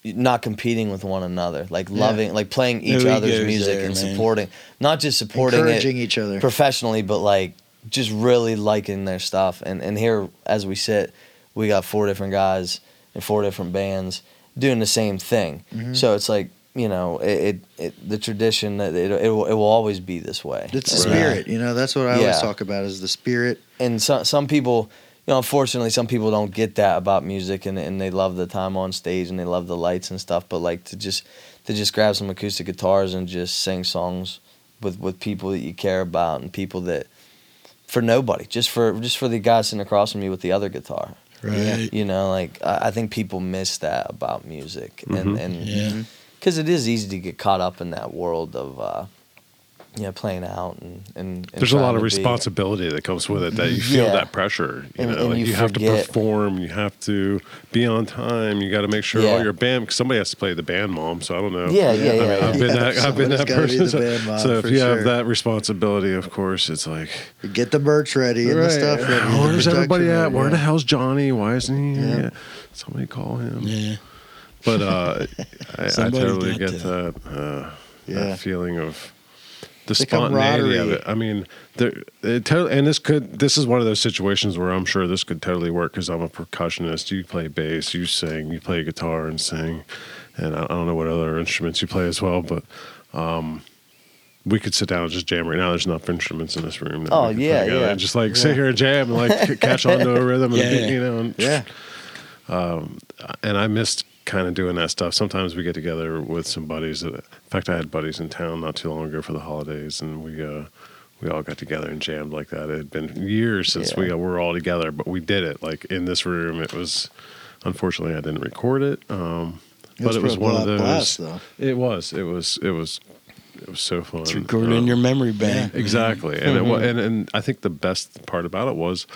and not competing with one another. Like yeah. loving, like playing each no other's music there, and man. supporting, not just supporting Encouraging it each other. professionally, but like just really liking their stuff. And, and here, as we sit, we got four different guys and four different bands doing the same thing. Mm-hmm. So it's like, you know, it, it, it the tradition that it, it, it will always be this way. It's the right. spirit, you know, that's what I yeah. always talk about is the spirit. And some some people, you know, unfortunately some people don't get that about music, and, and they love the time on stage and they love the lights and stuff, but like to just to just grab some acoustic guitars and just sing songs with, with people that you care about and people that for nobody, just for just for the guy sitting across from you with the other guitar. Right. You know, like, I think people miss that about music. Mm-hmm. And because yeah. it is easy to get caught up in that world of, uh, you know, playing out. and, and, and There's a lot of responsibility be. that comes with it, that you feel yeah. that pressure. You and, know, and like you, you have to perform, you have to be on time, you got to make sure yeah. all your band, because somebody has to play the band mom, so I don't know. Yeah, yeah, yeah. I mean, yeah. I've been yeah, that, I've been that person. Be band mom, so if you sure. have that responsibility, of course, it's like. Get the merch ready right. and the stuff ready. Oh, where's everybody at? Right, Where yeah. the hell's Johnny? Why isn't he? Yeah. Yeah. Somebody call him. Yeah. But uh, I, I totally get that, uh, yeah. that feeling of. The, the spontaneity of it. I mean, there, it totally, and this could. This is one of those situations where I'm sure this could totally work, because I'm a percussionist. You play bass, you sing, you play guitar and sing, and I, I don't know what other instruments you play as well. But um, we could sit down and just jam right now. There's enough instruments in this room. That oh yeah, yeah. And just like yeah. sit here and jam and like catch on to a rhythm. And, yeah, you know. And, yeah. Um, and I missed kind of doing that stuff. Sometimes we get together with some buddies. That, in fact, I had buddies in town not too long ago for the holidays, and we uh, we all got together and jammed like that. It had been years since yeah. we uh, were all together, but we did it like in this room. It was, unfortunately, I didn't record it, um, it but was it was one of those. Blast, though. It was. It was. It was. It was so fun. It's recorded um, in your memory bank. Exactly, mm-hmm. and it was, and and I think the best part about it was,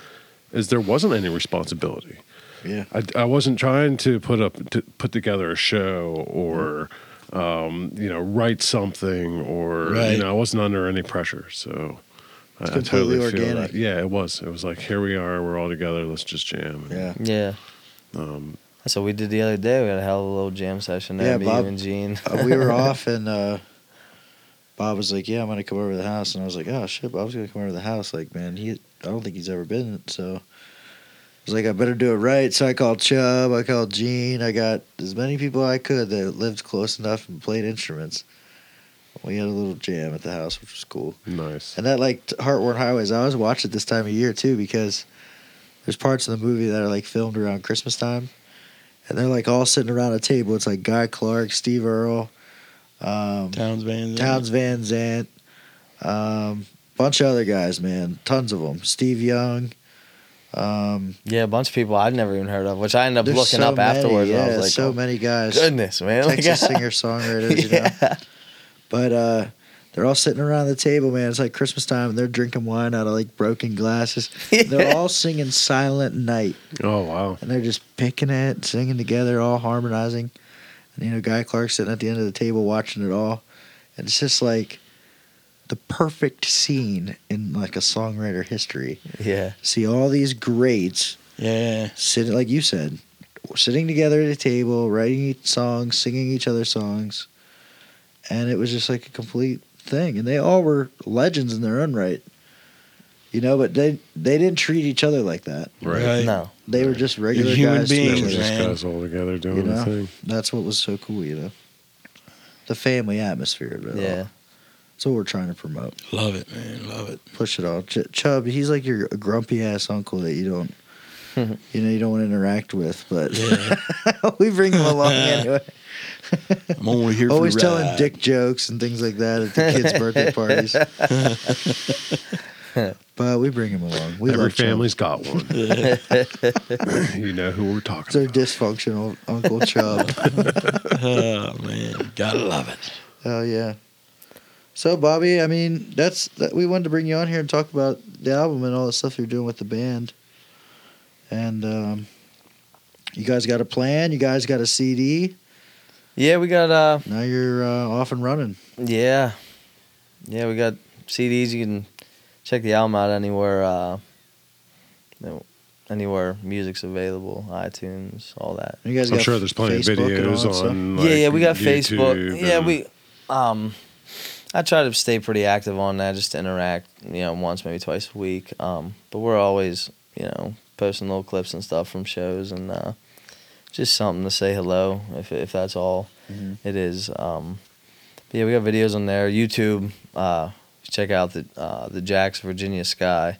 is there wasn't any responsibility. Yeah, I, I wasn't trying to put up to put together a show or, um, you know, write something or right. you know, I wasn't under any pressure. So it's I, completely I totally organic. Feel that. Yeah, it was. It was like, here we are, we're all together. Let's just jam. And, yeah, yeah. Um, that's what we did the other day. We had a hell of a little jam session there. Yeah, me, Bob, you and Gene. uh, we were off, and uh, Bob was like, "Yeah, I'm gonna come over to the house," and I was like, "Oh shit, Bob's gonna come over to the house." Like, man, he I don't think he's ever been it, so. I was like, I better do it right. So I called Chubb, I called Gene. I got as many people I could that lived close enough and played instruments. We had a little jam at the house, which was cool. Nice. And that, like, Heartworn Highways, I always watch it this time of year, too, because there's parts of the movie that are, like, filmed around Christmas time. And they're like all sitting around a table. It's like Guy Clark, Steve Earle, um, Towns Van Zandt. Towns Van Zandt. Um, bunch of other guys, man. Tons of them. Steve Young. Um, yeah, a bunch of people I'd never even heard of, which I ended up looking so up many, afterwards. Yeah, I was like, so oh, many guys. Goodness, man. Texas like, singer-songwriters, you yeah. know. But uh, they're all sitting around the table, man. It's like Christmas time, and they're drinking wine out of, like, broken glasses. Yeah. They're all singing Silent Night. Oh, wow. And they're just picking it, singing together, all harmonizing. And, you know, Guy Clark sitting at the end of the table watching it all. And it's just like the perfect scene in like a songwriter history. Yeah. See all these greats. Yeah. Sitting, like you said, sitting together at a table, writing songs, singing each other's songs, and it was just like a complete thing. And they all were legends in their own right, you know. But they they didn't treat each other like that. Right. right. No. They right. were just regular You're human guys beings. Together. Just guys all together doing you know? the thing. That's what was so cool, you know. The family atmosphere. Of it yeah. All. That's what we're trying to promote. Love it, man. Love it. Push it all. Ch- Chubb, he's like your grumpy-ass uncle that you don't, you know, you don't want to interact with, but yeah. we bring him along anyway. I'm only here for Always telling ride. dick jokes and things like that at the kids' birthday parties. But we bring him along. We Every family's Chubb. got one. You know who we're talking it's about. It's our dysfunctional Uncle Chubb. Oh, man. Gotta love it. Oh, yeah. So, Bobby, I mean, that's that we wanted to bring you on here and talk about the album and all the stuff you're doing with the band. And um, you guys got a plan? You guys got a C D? Yeah, we got... Uh, now you're uh, off and running. Yeah. Yeah, we got C Ds. You can check the album out anywhere. Uh, anywhere music's available, iTunes, all that. You guys I'm got sure there's plenty Facebook of videos on, like, Yeah, yeah, we got YouTube Facebook. Yeah, we... Um, I try to stay pretty active on that, just to interact, you know, once, maybe twice a week. Um, but we're always, you know, posting little clips and stuff from shows and uh, just something to say hello, if if that's all mm-hmm. it is. Um, but yeah, we got videos on there. YouTube, uh, check out the uh, the Jacks Virginia Sky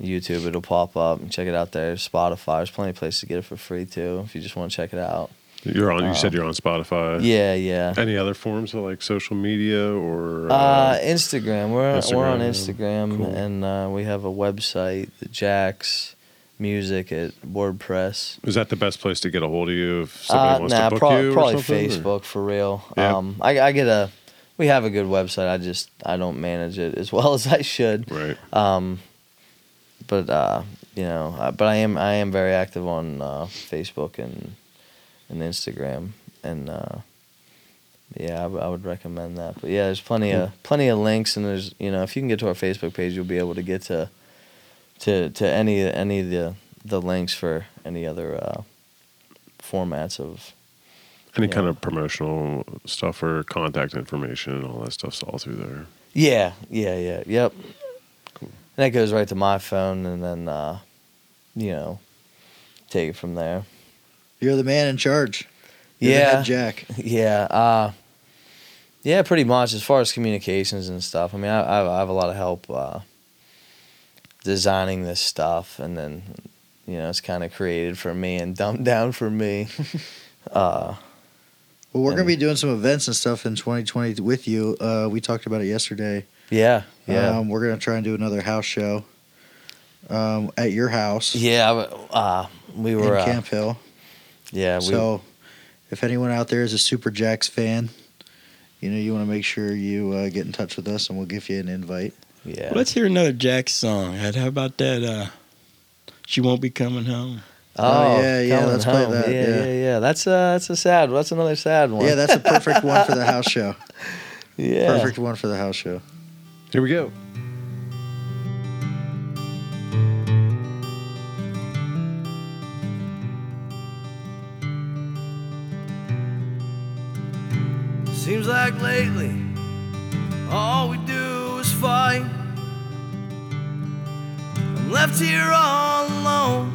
YouTube. It'll pop up and check it out there. Spotify, there's plenty of places to get it for free, too, if you just want to check it out. You're on. You uh, said you're on Spotify. Yeah, yeah. Any other forms of like social media or uh, uh, Instagram? We're Instagram. we're on Instagram, cool. and uh, we have a website, the Jacks Music at WordPress. Is that the best place to get a hold of you if somebody uh, wants nah, to book pro- you? Probably or Facebook or? for real. Yeah. Um, I, I get a. We have a good website. I just I don't manage it as well as I should. Right. Um, but uh, you know, but I am I am very active on uh, Facebook and. and Instagram, and uh, yeah, I, w- I would recommend that. But yeah, there's plenty of plenty of links, and there's you know if you can get to our Facebook page, you'll be able to get to to to any any of the the links for any other uh, formats of any kind know. of promotional stuff or contact information and all that stuff's all through there. Yeah, yeah, yeah, yep. Cool. And that goes right to my phone, and then uh, you know, take it from there. You're the man in charge. You're yeah, the head Jack. Yeah, uh, yeah, pretty much as far as communications and stuff. I mean, I, I have a lot of help uh, designing this stuff, and then you know it's kind of created for me and dumbed down for me. uh, well, we're and, gonna be doing some events and stuff in twenty twenty with you. Uh, we talked about it yesterday. Yeah, yeah. Um, we're gonna try and do another house show um, at your house. Yeah, uh, we were in Camp uh, Hill. Yeah. We, so, if anyone out there is a Super Jacks fan, you know you want to make sure you uh, get in touch with us, and we'll give you an invite. Yeah. Well, let's hear another Jacks song. How about that? Uh, she won't be coming home. Oh, oh yeah, yeah. Let's home. play that. Yeah, yeah, yeah. yeah. That's uh, that's a sad. That's another sad one. Yeah, that's a perfect one for the house show. Yeah. Perfect one for the house show. Here we go. Seems like lately all we do is fight. I'm left here all alone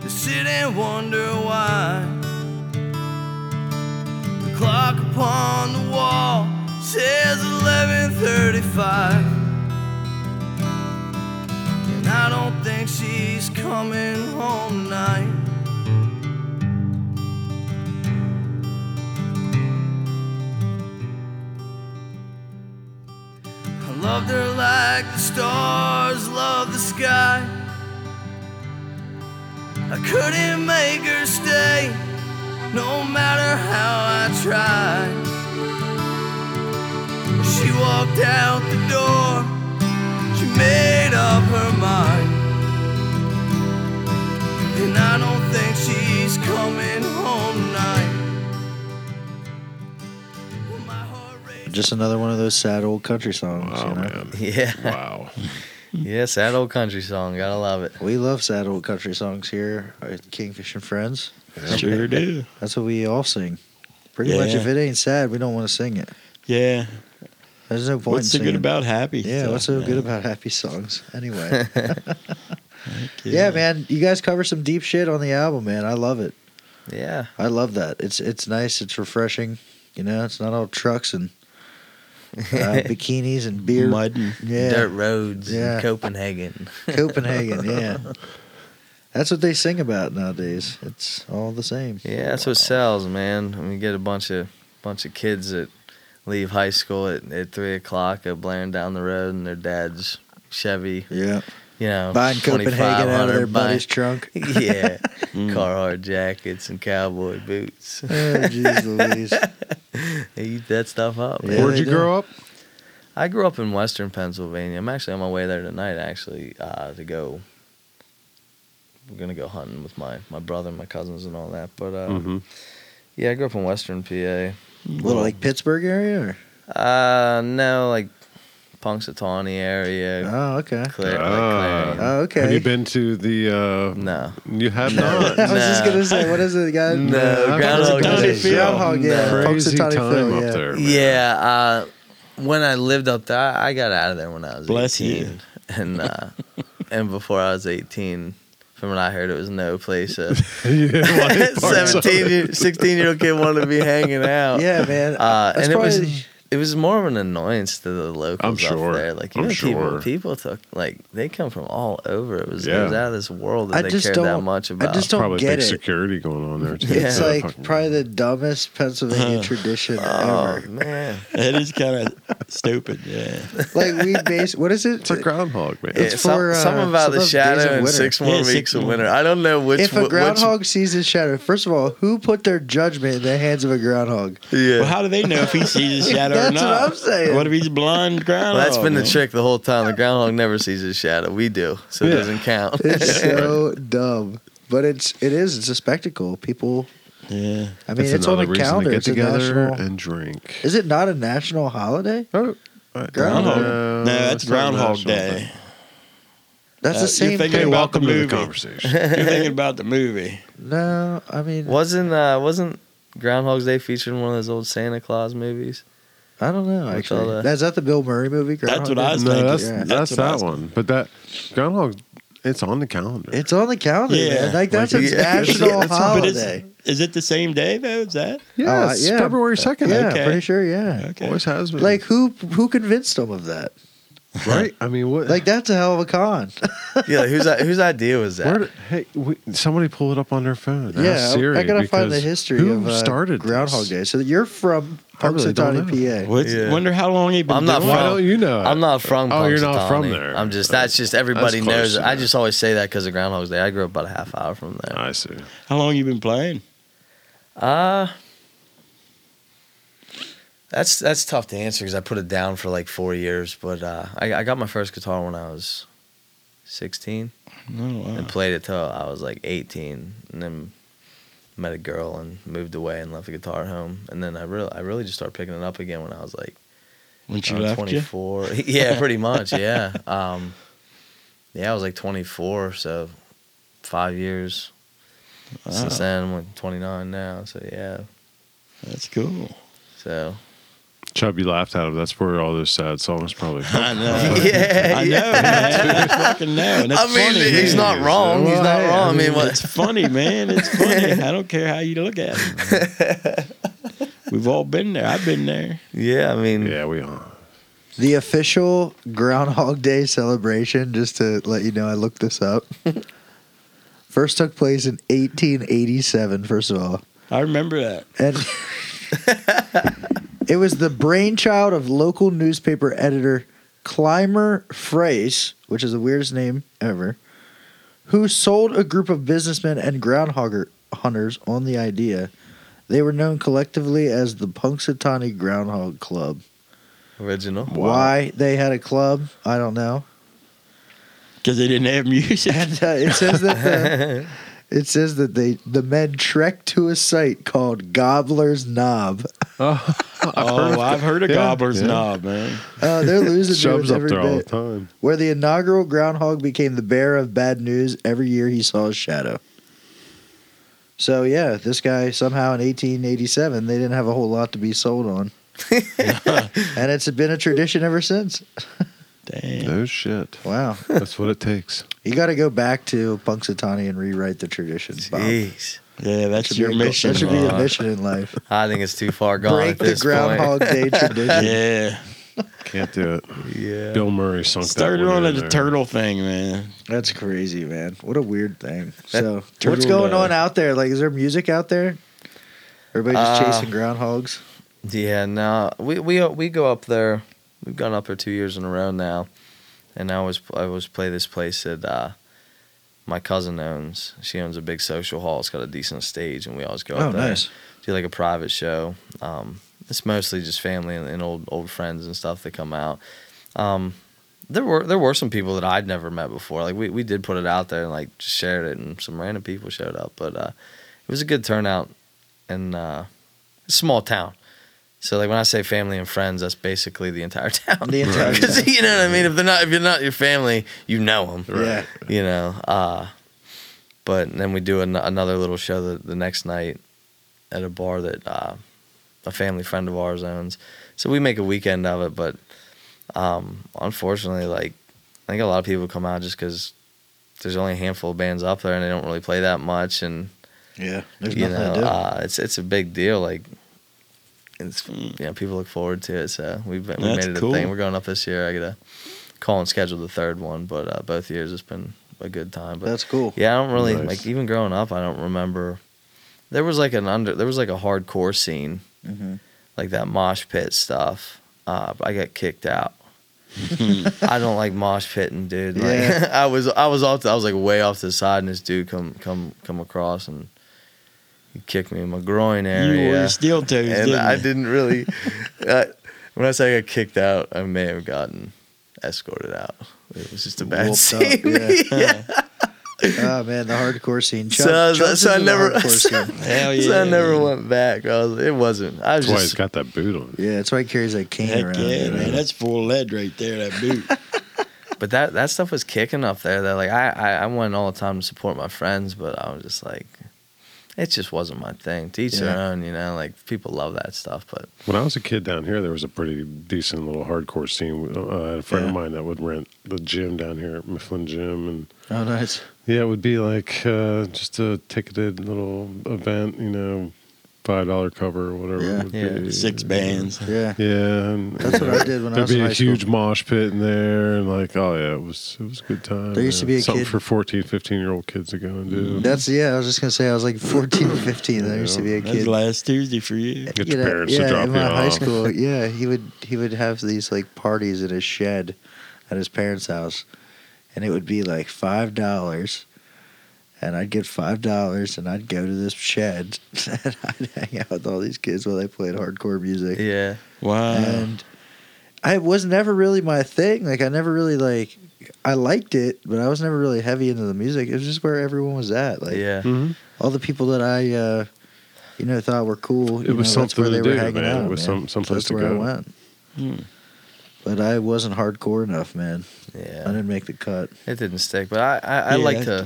to sit and wonder why. The clock upon the wall says eleven thirty-five, and I don't think she's coming home tonight. Loved her like the stars love the sky. I couldn't make her stay, no matter how I tried. She walked out the door, she made up her mind, and I don't think she's coming home tonight. My heart raised. Just another one of those sad old country songs. Oh, you know? Man. Yeah. Wow. Yeah, sad old country song. Gotta love it. We love sad old country songs here at Kingfish and Friends. Yeah. Sure do. That's what we all sing. Pretty yeah. much if it ain't sad, we don't want to sing it. Yeah. There's no point what's in singing. What's so good about happy? Yeah, stuff, what's so man. good about happy songs? Anyway. Yeah, man. You guys cover some deep shit on the album, man. I love it. Yeah. I love that. It's it's nice. It's refreshing. You know, it's not all trucks and uh, bikinis and beer. Mud and yeah. dirt roads yeah. and Copenhagen. Copenhagen, yeah. That's what they sing about nowadays. It's all the same. Yeah, that's wow. what sells, man. When you get a bunch of bunch of kids that leave high school at, at three o'clock, they're blaring down the road in their dad's Chevy. Yeah. You know, buying Copenhagen out of their buddy's trunk. Yeah. mm. Carhartt jackets and cowboy boots. Oh, jeez Louise. They eat that stuff up. Yeah, where'd you do. grow up? I grew up in western Pennsylvania. I'm actually on my way there tonight, actually, uh, to go. We're going to go hunting with my, my brother and my cousins and all that. But, uh, mm-hmm. yeah, I grew up in western P A. Little like Pittsburgh area, or uh, no, like Punxsutawney area. Oh, okay. Claire, uh, like oh, okay. Have you been to the? Uh, no, you have no, not. I was no. just gonna say, what is it, guys? No, no. Groundhog Day. Groundhog Day. Yeah. No. Crazy time Phil, up yeah. there. Man. Yeah, uh, when I lived up there, I got out of there when I was Bless eighteen, you. and uh, and before I was eighteen. From what I heard, it was no place a seventeen, sixteen-year-old kid wanted to be hanging out. Yeah, man. Uh, and probably... it was it was more of an annoyance to the locals I'm sure. up there. Like, you I'm know, sure. people, people took, like, they come from all over. It was, yeah. it was out of this world that I they cared that much about. I just don't probably get it. Security going on there, too. Yeah. It's, like, fucking... probably the dumbest Pennsylvania tradition oh, ever. Oh, man. That is kind of stupid, yeah. Like, we base, what is it? It's a groundhog, man. It's, it's for, some, uh, something about some the shadow and six more yeah, weeks six of winter. winter. I don't know which. If a groundhog which... sees his shadow, first of all, who put their judgment in the hands of a groundhog? Yeah. Well, how do they know if he sees his shadow? That's not. What I'm saying. What if he's blind groundhog? Well, that's been the trick the whole time. The groundhog never sees his shadow. We do, so it yeah. doesn't count. It's so dumb, but it's it is. It's a spectacle. People. Yeah, I mean, that's it's on a calendar. To get it's together a national, and drink. Is it not a national holiday? Oh, right. Groundhog. No, no, that's Groundhog Day. Thing. That's uh, the same thing. Hey, welcome to the conversation. You're thinking about the movie. No, I mean, wasn't uh, wasn't Groundhog Day featured in one of those old Santa Claus movies? I don't know. Actually, that. Is that the Bill Murray movie? Groundhog that's what I was thinking. No, that's, yeah. that's, that's that was one. But that Groundhog, it's on the calendar. It's on the calendar. Yeah, man. like that's like, a yeah. national that's holiday. Is, is it the same day though? Is that? Yeah, uh, it's yeah. February second. Yeah, okay. pretty sure. Yeah, okay. Always has been. Like who who convinced them of that? Right. I mean, what? Like that's a hell of a con. yeah. Like, whose whose idea was that? Where, hey, we, somebody pull it up on their phone. Yeah. Siri, I gotta find the history who of uh, started Groundhog this? Day. So you're from. I really don't know. Well, yeah. Wonder how long he been I'm not doing. From, Why don't you know? I'm not from. Oh, you're not from there. I'm just. That's just everybody that's knows. I just always say that because of Groundhog's Day. I grew up about a half hour from there. I see. How long you been playing? Uh that's that's tough to answer because I put it down for like four years. But uh, I, I got my first guitar when I was sixteen, oh, wow. and played it till I was like eighteen, and then. Met a girl and moved away and left the guitar at home, and then I really, I really just started picking it up again when I was like, when she left twenty-four. You? yeah, pretty much, yeah, um, yeah. I was like twenty-four, so five years wow. since then. I'm like twenty-nine now, so yeah, that's cool. So. Chubby laughed out of. That's where all those sad songs probably come from. I know. yeah, I know, man. I fucking know. And it's I mean, funny, he's man. not wrong. He's not wrong. I mean, I mean it's funny, man. It's funny. I don't care how you look at it. We've all been there. I've been there. Yeah, I mean. Yeah, we are. The official Groundhog Day celebration, just to let you know, I looked this up. First took place in eighteen eighty-seven, first of all. I remember that. And... It was the brainchild of local newspaper editor Clymer Frace, which is the weirdest name ever, who sold a group of businessmen and groundhog hunters on the idea. They were known collectively as the Punxsutawney Groundhog Club. Original. Why wow. they had a club, I don't know. Because they didn't have music. And, uh, it says that the, it says that they the men trekked to a site called Gobbler's Knob. Oh, I've, oh, heard, of, I've heard of yeah, Gobbler's yeah. Knob, man. Uh, they're losing jobs every day. All the time. Where the inaugural groundhog became the bearer of bad news every year he saw his shadow. So, yeah, this guy somehow in eighteen eighty-seven, they didn't have a whole lot to be sold on. And it's been a tradition ever since. Damn. No shit. Wow. That's what it takes. You got to go back to Punxsutawney and rewrite the tradition, Bob. Jeez. Yeah, that's your mission. That should be a mission in life. I think it's too far gone Break at this point. Break the Groundhog Day tradition. Yeah. Can't do it. Yeah. Bill Murray sunk Started that one on in the there. Turtle thing, man. That's crazy, man. What a weird thing. That so, what's going day. on out there? Like, is there music out there? Everybody just uh, chasing groundhogs? Yeah, no. We we we go up there. We've gone up there two years in a row now. And I always, I always play this place that uh, my cousin owns. She owns a big social hall. It's got a decent stage, and we always go oh, up there. Oh, nice. Do, like, a private show. Um It's mostly just family and old old friends and stuff that come out. Um, there were there were some people that I'd never met before. Like we, we did put it out there and like just shared it, and some random people showed up. But uh, it was a good turnout, and uh, small town. So like when I say family and friends, that's basically the entire town. The entire town. You know what I mean? If they're not if you're not your family, you know them. Right. Yeah. You know. Uh, but then we do an, another little show the, the next night at a bar that. Uh, A family friend of ours owns, so we make a weekend of it. But um, unfortunately, like I think a lot of people come out just because there's only a handful of bands up there, and they don't really play that much. And yeah, there's you nothing know, to do. Uh, it's it's a big deal. Like it's mm. you know, people look forward to it. So we've we made it a cool. thing. We're going up this year. I gotta call and schedule the third one, but uh, both years it's been a good time. But that's cool. Yeah, I don't really nice. like even growing up. I don't remember. There was like an under. There was like a hardcore scene. Mm-hmm. Like that mosh pit stuff. Uh, I got kicked out. I don't like mosh pitting, dude. Like, yeah. I was I was off. To, I was like way off to the side, and this dude come come come across and he kicked me in my groin area. You wore your steel toes, and didn't I you? didn't really. I, when I say I got kicked out, I may have gotten escorted out. It was just a bad Wolfed scene. Up, yeah. yeah. Oh man, the hardcore scene. Chuck, so, Chuck so I never, so, hell yeah, so I never man. went back. I was, it wasn't. I was that's just, why he's got that boot on. Yeah, that's why he carries that cane Heck around. Yeah, man, that's full lead right there. That boot. But that, that stuff was kicking up there. That like I, I I went all the time to support my friends, but I was just like, it just wasn't my thing. To each yeah. their own, you know. Like people love that stuff, but when I was a kid down here, there was a pretty decent little hardcore scene. Uh, I had a friend yeah. of mine that would rent the gym down here, at Mifflin Gym, and oh nice. Yeah, it would be like uh, just a ticketed little event, you know, five dollar cover or whatever yeah, it would yeah. be. Six bands. Yeah. Yeah. And, That's and what I did when I was in high school. There'd be a huge mosh pit in there and like, oh, yeah, it was it was a good time. There used man. to be a Something kid. Something for fourteen, fifteen-year-old kids to go and do. That's, yeah, I was just going to say I was like fourteen or fifteen. There yeah. used to be a kid. That's last Tuesday for you. Get you your know, parents yeah, to drop you off. Yeah, in my high school, yeah, he would, he would have these like parties in his shed at his parents' house. And it would be like five dollars, and I'd get five dollars, and I'd go to this shed, and I'd hang out with all these kids while they played hardcore music. Yeah. Wow. And I was never really my thing. Like, I never really, like, I liked it, but I was never really heavy into the music. It was just where everyone was at. Like, yeah. Mm-hmm. All the people that I, uh, you know, thought were cool, it you was know, something that's where they do, were hanging man. out, It was some, some place to go. That's where I went. Hmm. But I wasn't hardcore enough, man. Yeah, I didn't make the cut. It didn't stick. But I, I, I yeah, like to,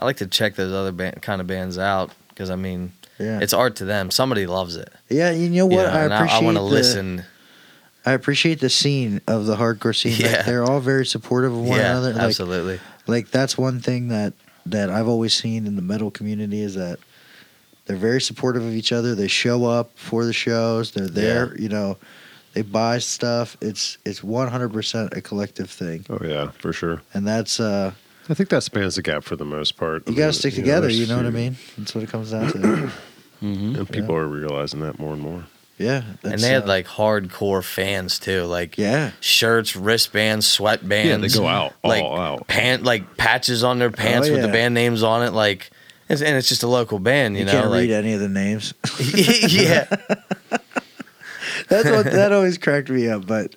I like to check those other band, kind of bands out because I mean, yeah. it's art to them. Somebody loves it. Yeah, you know what? You know, I appreciate. I, I want to listen. I appreciate the scene of the hardcore scene. Yeah. Like, they're all very supportive of one yeah, another. Like, absolutely. Like that's one thing that, that I've always seen in the metal community is that they're very supportive of each other. They show up for the shows. They're there. Yeah. You know. They buy stuff. It's it's one hundred percent a collective thing. Oh, yeah, for sure. And that's... Uh, I think that spans the gap for the most part. You got to stick together, you know what I mean? That's what it comes down to. Mm-hmm. And people yeah. are realizing that more and more. Yeah. That's, and they had, uh, like, hardcore fans, too. Like, yeah. shirts, wristbands, sweatbands. Yeah, they go out, like, all out. Pant, like, patches on their pants oh, yeah. with the band names on it. Like, it's, and it's just a local band, you, you know? You can't like, read any of the names. yeah. That's what, that always cracked me up, but...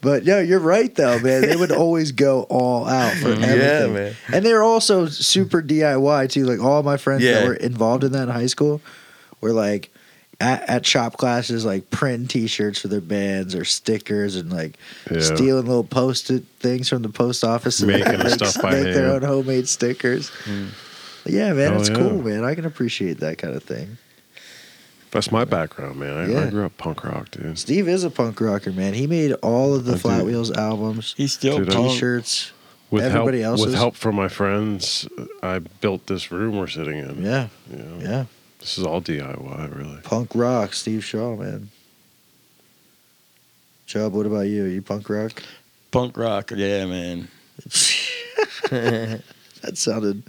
But, yeah, you're right, though, man. They would always go all out for everything. Yeah, man. And they were also super D I Y, too. Like, all my friends yeah. that were involved in that in high school were, like, at, at shop classes, like, printing T-shirts for their bands or stickers and, like, yeah. stealing little Post-it things from the post office. Making and, like, stuff by hand. Make their own homemade stickers. Mm. Yeah, man, oh, it's yeah. cool, man. I can appreciate that kind of thing. That's my background, man. I, yeah. I grew up punk rock, dude. Steve is a punk rocker, man. He made all of the I Flat did. Wheels albums. He still dude, T-shirts. With everybody help, else's. With help from my friends, I built this room we're sitting in. Yeah. You know, yeah. This is all D I Y, really. Punk rock, Steve Shaw, man. Chubb, what about you? Are you punk rock? Punk rock, yeah, man. That sounded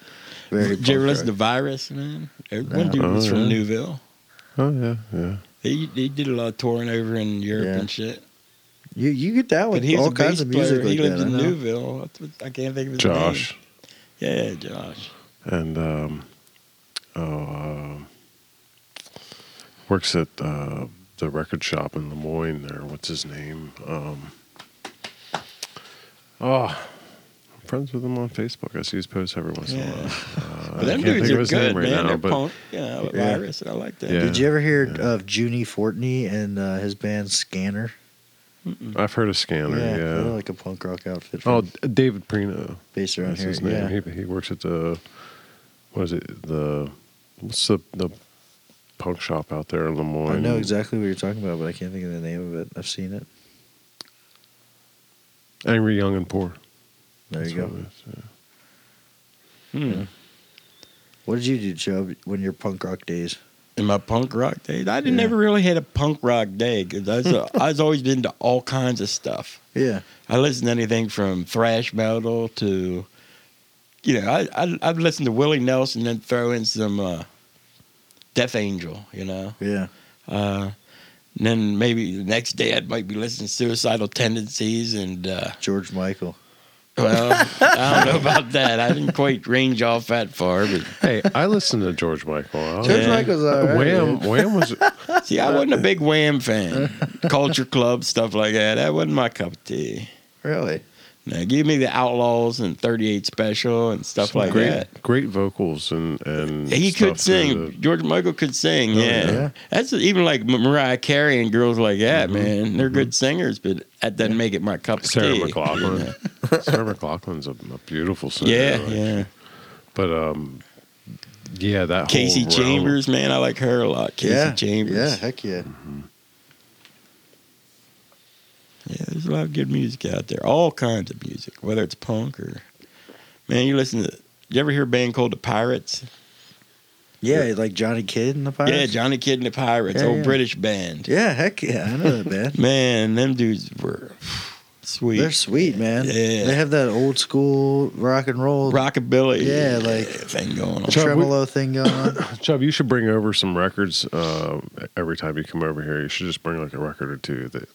very punk. Did you ever listen to Virus, man? One no. dude was oh, from yeah. Newville. Oh, yeah, yeah. He, he did a lot of touring over in Europe yeah. and shit. You you get that with all kinds of music. Like he lived that, in I Newville. I can't think of his Josh. name. Josh. Yeah, Josh. And, um, oh, uh, works at uh, the record shop in Des Moines there. What's his name? Um, oh, I'm friends with him on Facebook. I see his posts every once yeah. in a while. But them dudes are good, right man. Now, they're punk. Yeah, yeah. Virus. I like that. Yeah. Did you ever hear yeah. of Junie Fortney and uh, his band Scanner? Mm-mm. I've heard of Scanner, yeah. yeah. They're like a punk rock outfit. Oh, David Prino. Based around here, his name. yeah. He, he works at the, what is it, the, what's the, the punk shop out there in Des Moines? I know exactly what you're talking about, but I can't think of the name of it. I've seen it. Angry, Young, and Poor. There That's you go. Is, yeah. Hmm. Yeah. What did you do, Chubb, when your punk rock days? In my punk rock days? I yeah. never really had a punk rock day because I was, a, I was always into all kinds of stuff. Yeah. I listened to anything from thrash metal to, you know, I, I, I've listened to Willie Nelson and then throw in some uh, Death Angel, you know? Yeah. Uh, and then maybe the next day I might be listening to Suicidal Tendencies and... Uh, George Michael. Well, I don't know about that. I didn't quite range off that far. But. Hey, I listened to George Michael. George yeah. Michael's all right. Wham, Wham was... See, I wasn't a big Wham fan. Culture Club, stuff like that. That wasn't my cup of tea. Really? Now, give me the Outlaws and thirty-eight Special and stuff Some like great, that. Great vocals and, and He stuff could sing. The... George Michael could sing, oh, yeah. yeah. That's even like Mariah Carey and girls like that, mm-hmm. man. They're mm-hmm. good singers, but that doesn't yeah. make it my cup of Sarah tea. McLachlan. Yeah. Sarah McLachlan's a, a beautiful singer. Yeah, like. yeah. But, um, yeah, that Casey whole Chambers, realm. man. I like her a lot. Casey yeah. Chambers. Yeah, heck yeah. Mm-hmm. Yeah, there's a lot of good music out there. All kinds of music, whether it's punk or... Man, you listen to... You ever hear a band called The Pirates? Yeah, yeah. like Johnny Kidd and The Pirates? Yeah, Johnny Kidd and The Pirates, yeah, old yeah. British band. Yeah, heck yeah, I know that band. Man, them dudes were sweet. They're sweet, man. Yeah. They have that old school rock and roll... Rockabilly. Yeah, like... Yeah, thing going on. Chubb, tremolo we, thing going on. Chubb, you should bring over some records uh, every time you come over here. You should just bring like a record or two that...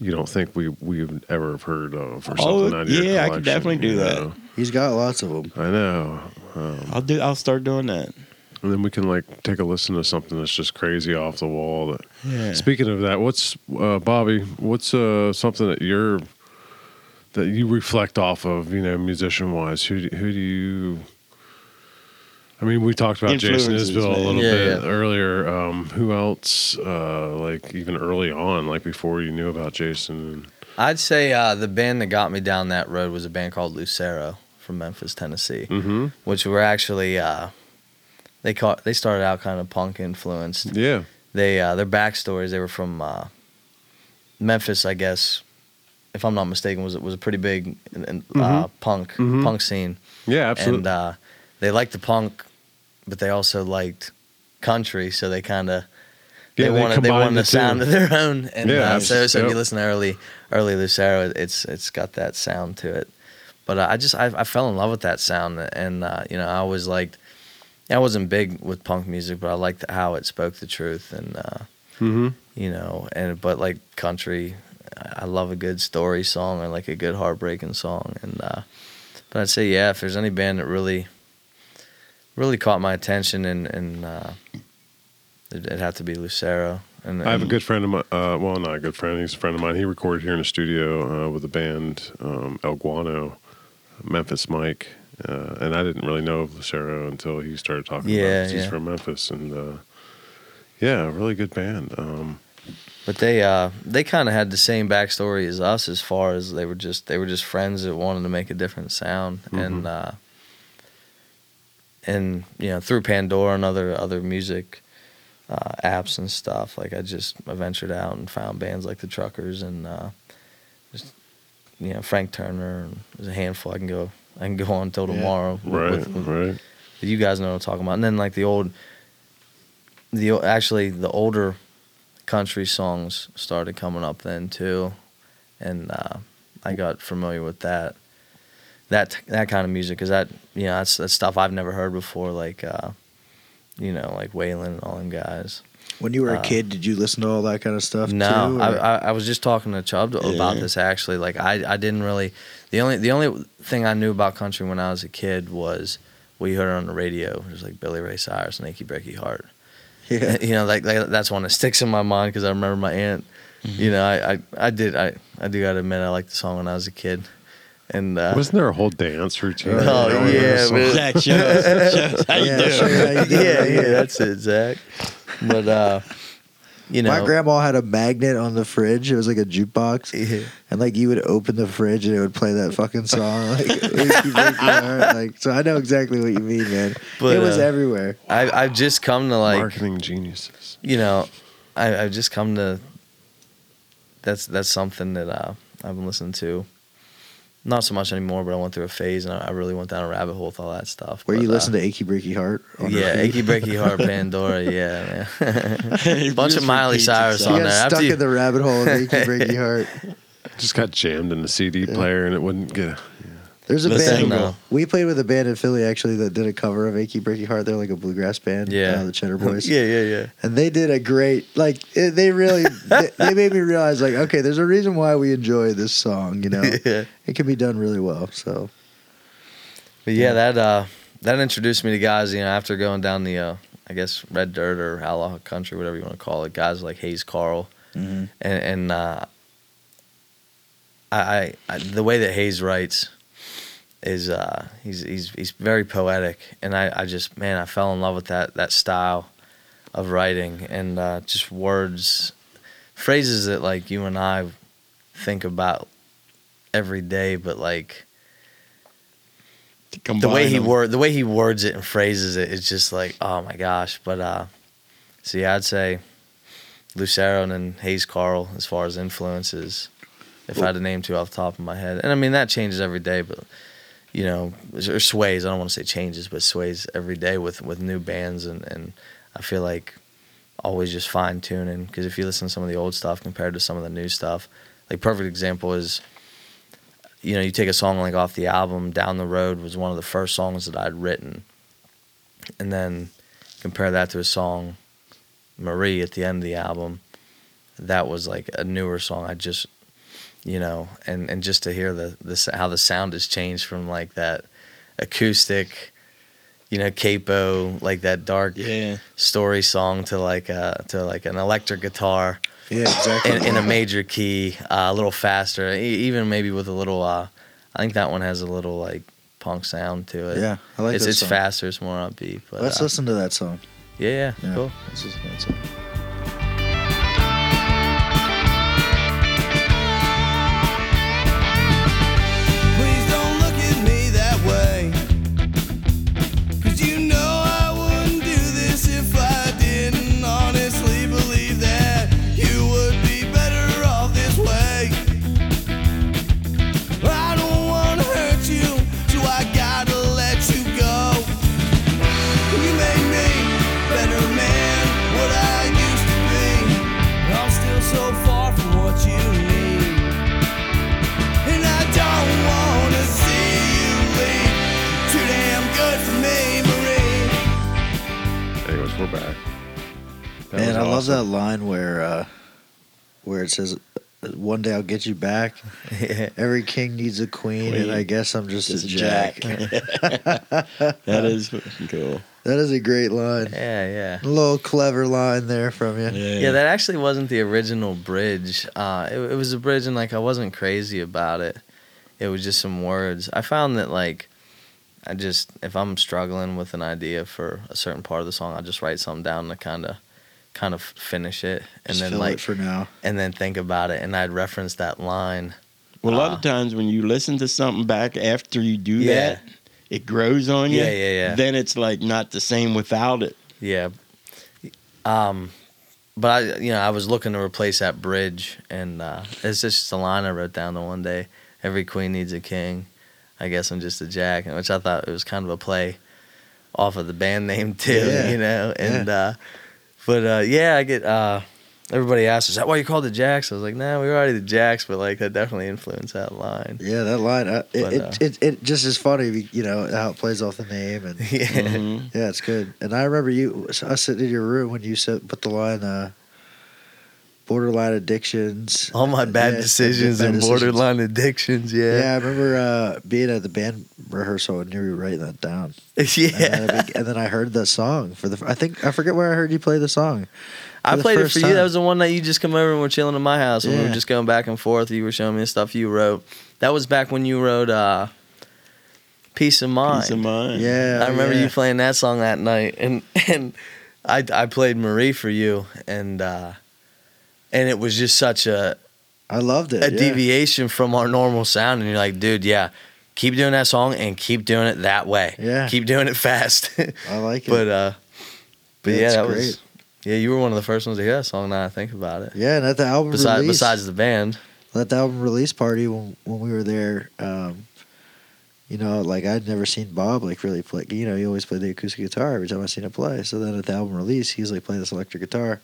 You don't think we we've ever heard of or oh, something? Out of your yeah, I could definitely do that. Know. He's got lots of them. I know. Um, I'll do. I'll start doing that. And then we can like take a listen to something that's just crazy off the wall. That, yeah. Speaking of that, what's uh, Bobby? What's uh, something that you're that you reflect off of? You know, musician wise, who do, who do you? I mean, we talked about Jason Isbell a little yeah, bit yeah. earlier. Um, who else, uh, like, even early on, like, before you knew about Jason? I'd say uh, the band that got me down that road was a band called Lucero from Memphis, Tennessee, mm-hmm. which were actually, uh, they caught, they started out kind of punk-influenced. Yeah. They uh, their backstories, they were from uh, Memphis, I guess, if I'm not mistaken, was was a pretty big uh, mm-hmm. punk mm-hmm. punk scene. Yeah, absolutely. And uh, they liked the punk... But they also liked country, so they kind of yeah, they wanted they wanted the sound two. of their own, and yeah, uh, so so yep. if you listen to early early Lucero, it's it's got that sound to it. But uh, I just I, I fell in love with that sound, and uh, you know I always liked I wasn't big with punk music, but I liked how it spoke the truth, and uh, mm-hmm. you know. And but like country, I love a good story song or like a good heartbreaking song. And uh, but I'd say yeah, if there's any band that really, really caught my attention, and and uh, it'd have to be Lucero. And, and I have a good friend of mine. Uh, well, not a good friend. He's a friend of mine. He recorded here in the studio uh, with a band, um, El Guano, Memphis Mike. Uh, and I didn't really know of Lucero until he started talking yeah, about it. He's yeah. from Memphis, and uh, yeah, a really good band. Um, but they uh, they kind of had the same backstory as us, as far as they were just they were just friends that wanted to make a different sound, mm-hmm. and uh, and you know, through Pandora and other other music uh, apps and stuff. Like I just I ventured out and found bands like the Truckers and uh, just you know Frank Turner. And there's a handful I can go. I can go on till tomorrow. Yeah, right, with, with, right. You guys know what I'm talking about. And then like the old, the actually the older country songs started coming up then too, and uh, I got familiar with that, that that kind of music, because that you know that's that's stuff I've never heard before, like uh, you know like Waylon and all them guys. When you were a uh, kid, did you listen to all that kind of stuff? No, too, I, I I was just talking to Chubb yeah. about this actually. Like I, I didn't really the only the only thing I knew about country when I was a kid was we heard it on the radio. It was like Billy Ray Cyrus and Achy Breaky Heart. Yeah, you know, like, like that's one that sticks in my mind because I remember my aunt. Mm-hmm. You know, I, I, I did I I do gotta admit I liked the song when I was a kid. And, uh, wasn't there a whole dance routine? Oh, oh yeah, man. Zach, show us, show us how you yeah, doing. Sure, yeah, yeah, that's it, Zach. But, uh, you know. My grandma had a magnet on the fridge. It was like a jukebox. Yeah. And, like, you would open the fridge and it would play that fucking song. Like, like so I know exactly what you mean, man. But, it was uh, everywhere. I, I've just come to, like. Marketing geniuses. You know, I, I've just come to. That's, that's something that uh, I've been listening to. Not so much anymore, but I went through a phase, and I really went down a rabbit hole with all that stuff. Where but, you listen uh, to Achy Breaky Heart? Yeah, Achy Breaky Heart, Pandora, yeah, man. Bunch of Miley Cyrus on there. You got stuck in the rabbit hole of Achy Breaky Heart. Just got jammed in the C D player, and it wouldn't get... A, yeah. There's a listen, band... No. We played with a band in Philly, actually, that did a cover of Achy Breaky Heart. They're like a bluegrass band. Yeah. Uh, the Cheddar Boys. yeah, yeah, yeah. And they did a great... Like, it, they really... they, they made me realize, like, okay, there's a reason why we enjoy this song, you know? yeah. It can be done really well, so... But yeah, yeah. that uh, that introduced me to guys, you know, after going down the, uh, I guess, Red Dirt or Outlaw Country, whatever you want to call it, guys like Hayes Carll. Mm-hmm. And, and uh, I, I, I the way that Hayes writes... Is uh he's he's he's very poetic, and I, I just man I fell in love with that that style of writing, and uh, just words, phrases that like you and I think about every day, but like the way he word the way he words it and phrases it is just like oh my gosh. But uh, so yeah, I'd say Lucero and then Hayes Carll as far as influences, if I had to name two off the top of my head, and I mean that changes every day, but. You know, or sways. I don't want to say changes, but sways every day with, with new bands, and, and I feel like always just fine tuning. Because if you listen to some of the old stuff compared to some of the new stuff, like perfect example is, you know, you take a song like off the album "Down the Road" was one of the first songs that I'd written, and then compare that to a song "Marie" at the end of the album. That was like a newer song. I just You know, and, and just to hear the, the how the sound has changed from like that acoustic, you know, capo, like that dark yeah. story song to like a, to like an electric guitar, yeah, exactly, in, in a major key, uh, a little faster, even maybe with a little. Uh, I think that one has a little like punk sound to it. Yeah, I like it's, that it's song. faster, it's more upbeat. But, Let's uh, listen to that song. Yeah, yeah, cool. Let's listen to that song. Back. That Man, I awesome. love that line where uh, where it says, one day I'll get you back. Yeah. Every king needs a queen, queen, and I guess I'm just, just a jack. jack. That is cool. That is a great line. Yeah, yeah. A little clever line there from you. Yeah, yeah, that actually wasn't the original bridge. Uh, it, it was a bridge, and, like, I wasn't crazy about it. It was just some words. I found that, like, I just, if I'm struggling with an idea for a certain part of the song, I just write something down to kind of, kind of finish it, and just then fill like it for now, and then think about it, and I'd reference that line. Well, a lot uh, of times when you listen to something back after you do yeah. that, it grows on you. Yeah, yeah, yeah. Then it's like not the same without it. Yeah. Um, but I, you know, I was looking to replace that bridge, and uh, it's just a line I wrote down the one day. Every queen needs a king. I guess I'm just a jack, which I thought it was kind of a play off of the band name too, yeah. you know. And yeah. uh, but uh, yeah, I get uh, everybody asks, "Is that why you called the Jacks?" I was like, "No, nah, we were already the Jacks," but like that definitely influenced that line. Yeah, that line. Uh, it, but, uh, it it it just is funny, you know, how it plays off the name, and yeah, mm-hmm. yeah, it's good. And I remember you, I sitting in your room when you said, put the line. Uh, Borderline addictions. All my bad yeah, decisions bad and decisions. borderline addictions, yeah. Yeah, I remember uh, being at the band rehearsal and you were writing that down. yeah. And then, and then I heard the song for the, I think, I forget where I heard you play the song. I played it for time. you. That was the one that you just come over and we're chilling in my house and yeah. we were just going back and forth. You were showing me the stuff you wrote. That was back when you wrote uh, Peace of Mind. Peace of Mind. Yeah. I remember yeah. you playing that song that night, and, and I, I played Marie for you, and, uh, And it was just such a... I loved it. A yeah. deviation from our normal sound. And you're like, dude, yeah, keep doing that song and keep doing it that way. Yeah. Keep doing it fast. I like it. But, uh, but yeah, yeah that great. was... Yeah, you were one of the first ones to hear that song now I think about it. Yeah, and at the album Besi- release... Besides the band. At the album release party when, when we were there, um, you know, like I'd never seen Bob like really play. You know, he always played the acoustic guitar every time I seen him play. So then at the album release, he's like playing this electric guitar.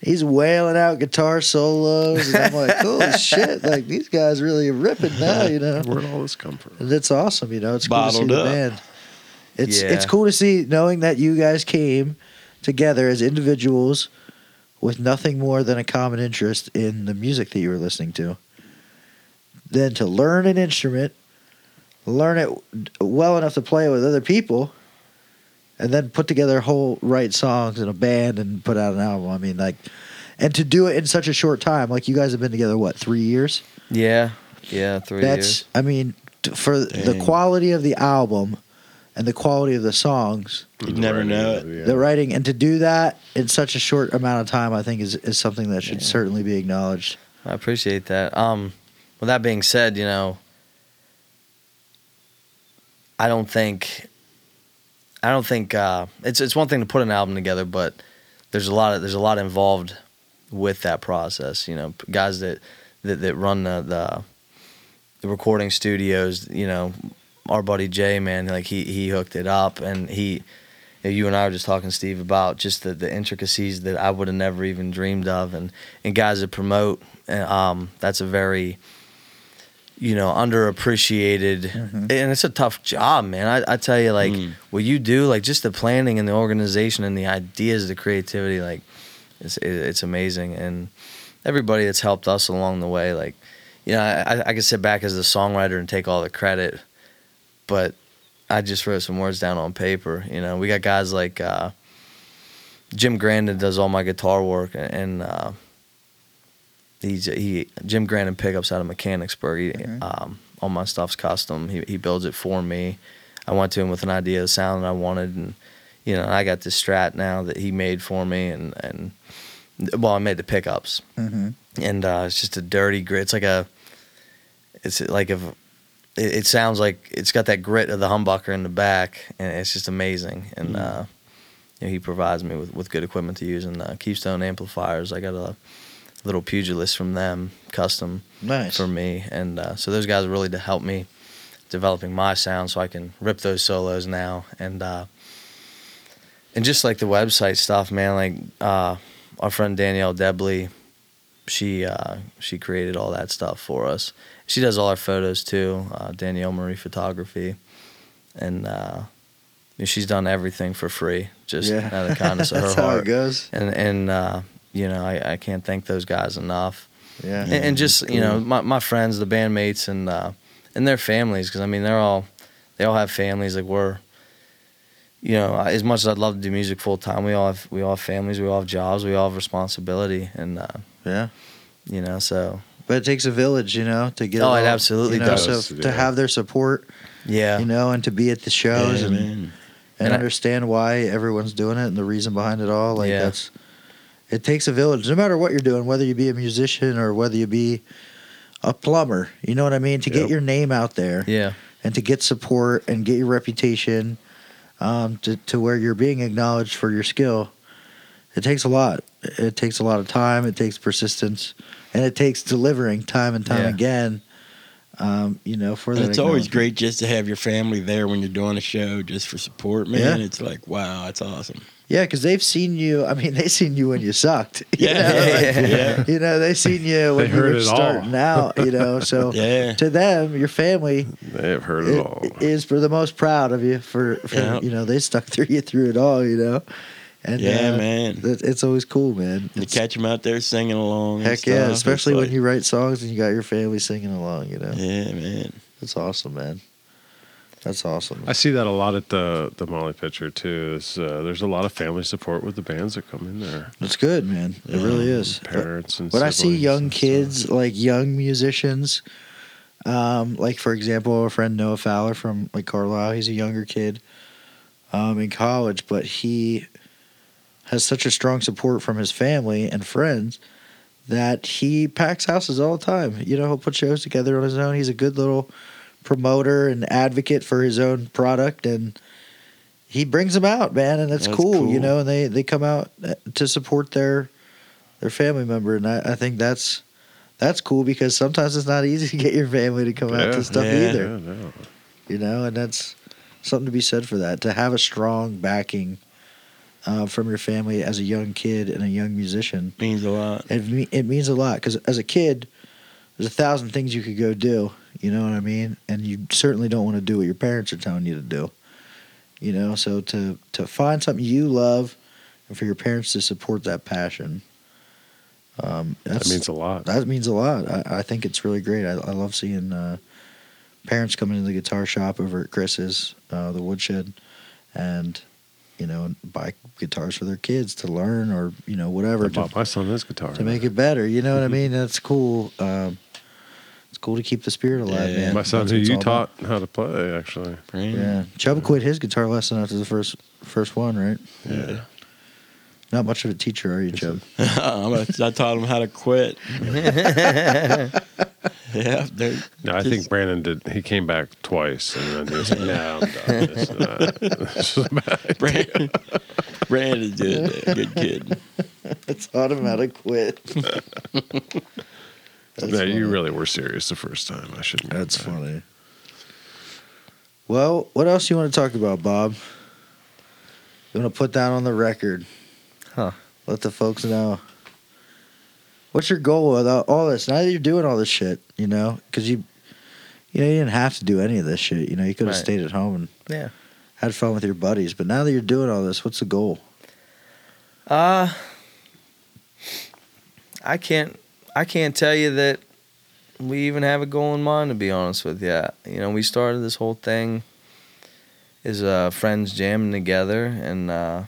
He's wailing out guitar solos, and I'm like, holy shit, like, these guys really are ripping now, you know? Where'd all this come from? And it's awesome, you know? It's Bottled cool to see up. the band. It's, yeah. it's cool to see, knowing that you guys came together as individuals with nothing more than a common interest in the music that you were listening to. Then to learn an instrument, learn it well enough to play with other people, and then put together whole, write songs in a band and put out an album. I mean, like, and to do it in such a short time. Like, you guys have been together, what, three years? Yeah, yeah, three That's, years. That's, I mean, t- for Dang. the quality of the album and the quality of the songs. You'd never know it. Yeah. The writing, and to do that in such a short amount of time, I think is, is something that should yeah. certainly be acknowledged. I appreciate that. Um, with that being said, you know, I don't think... I don't think uh, it's it's one thing to put an album together, but there's a lot of, there's a lot involved with that process. You know, guys that that, that run the, the the recording studios. You know, our buddy Jay, man, like he he hooked it up, and he, you and I were just talking, Steve, about just the, the intricacies that I would have never even dreamed of, and and guys that promote. And, um, that's a very you know, underappreciated, mm-hmm. and it's a tough job, man. I, I tell you, like, mm. what you do, like, just the planning and the organization and the ideas, the creativity, like, it's it's amazing. And everybody that's helped us along the way, like, you know, I, I could sit back as the songwriter and take all the credit, but I just wrote some words down on paper. You know, we got guys like uh, Jim Grandin does all my guitar work, and uh, He's, he Jim Grandin pickups out of Mechanicsburg. He, mm-hmm. um, all my stuff's custom. He he builds it for me. I went to him with an idea of the sound that I wanted, and you know I got this Strat now that he made for me, and, and well I made the pickups, mm-hmm. and uh, it's just a dirty grit. It's like a, it's like if it, it sounds like it's got that grit of the humbucker in the back, and it's just amazing. And mm-hmm. uh, you know, he provides me with, with good equipment to use, and uh, Keystone amplifiers. I got a little pugilist from them, custom nice. for me, and uh, so those guys really to help me developing my sound, so I can rip those solos now, and uh, and just like the website stuff, man. Like uh, our friend Danielle Debley, she uh, she created all that stuff for us. She does all our photos too, uh, Danielle Marie Photography, and uh, she's done everything for free, just yeah. out of the kindness of her heart. That's how it goes. And and uh, you know, I, I can't thank those guys enough. Yeah. And, and just, you know, my, my friends, the bandmates, and uh, and their families, because, I mean, they're all, they all have families. Like, we're, you know, as much as I'd love to do music full time, we all have, we all have families, we all have jobs, we all have responsibility. And, uh, yeah, you know, so. But it takes a village, you know, to get. Oh, all, it absolutely you know, does. So yeah. To have their support. Yeah. You know, and to be at the shows, yeah, and, and, and understand I, why everyone's doing it and the reason behind it all. Like, yeah. that's. It takes a village, no matter what you're doing, whether you be a musician or whether you be a plumber, you know what I mean? To yep. get your name out there, yeah, and to get support and get your reputation um, to, to where you're being acknowledged for your skill. It takes a lot. It takes a lot of time. It takes persistence. And it takes delivering time and time yeah. again, um, you know, for that. It's always great just to have your family there when you're doing a show just for support, man. Yeah. It's like, wow, that's awesome. Yeah, because they've seen you. I mean, they seen you when you sucked. You yeah, know? Yeah, like, yeah. You know, they seen you when you were starting all. out. You know, so yeah. to them, your family, they've heard it all. Is for the most proud of you for, for yeah. you know, they stuck through you through it all. You know, and yeah, uh, man, it's always cool, man. It's, to catch them out there singing along. Heck and yeah, especially like, when you write songs and you got your family singing along. You know. Yeah, man, that's awesome, man. That's awesome. I see that a lot at the the Molly Pitcher too. Is, uh, there's a lot of family support with the bands that come in there. That's good, man. It yeah. really is. Parents but, and when I see young kids, stuff. like young musicians, um, like for example, our friend Noah Fowler from like Carlisle. He's a younger kid um, in college, but he has such a strong support from his family and friends that he packs houses all the time. You know, he'll put shows together on his own. He's a good little promoter and advocate for his own product, and he brings them out, man, and that's, that's cool, cool, you know, and they, they come out to support their their family member, and I, I think that's that's cool because sometimes it's not easy to get your family to come yeah, out to stuff yeah, either, yeah, no. you know, and that's something to be said for that, to have a strong backing uh, from your family as a young kid and a young musician. Means a lot. It, it means a lot because as a kid, there's a thousand things you could go do. You know what I mean? And you certainly don't want to do what your parents are telling you to do. You know, so to, to find something you love and for your parents to support that passion. Um, that's, that means a lot. That means a lot. I, I think it's really great. I, I love seeing uh, parents come into the guitar shop over at Chris's, uh, the Woodshed, and, you know, buy guitars for their kids to learn or, you know, whatever. I bought my son this guitar. To make it better. You know what I mean? That's cool. Um, It's cool to keep the spirit alive, yeah, man. My son, who you taught about. how to play, actually. Yeah. Chubb yeah. quit his guitar lesson after the first first one, right? Yeah. Not much of a teacher, are you, Chubb? I taught him how to quit. yeah. Dude. No, I think Brandon did. He came back twice, and then he was like, "No, I'm done." This is not, this is a bad Brandon, Brandon did a good kid. I taught him how to quit. That's no, funny. You really were serious the first time. I shouldn't. That's that. funny. Well, what else you want to talk about, Bob? You want to put that on the record, huh? Let the folks know. What's your goal with all this? Now that you're doing all this shit, you know, because you, you know, you didn't have to do any of this shit. You know, you could have right. stayed at home and yeah, had fun with your buddies. But now that you're doing all this, what's the goal? Uh, I can't. I can't tell you that we even have a goal in mind, to be honest with you. You know, we started this whole thing as uh, friends jamming together, and uh,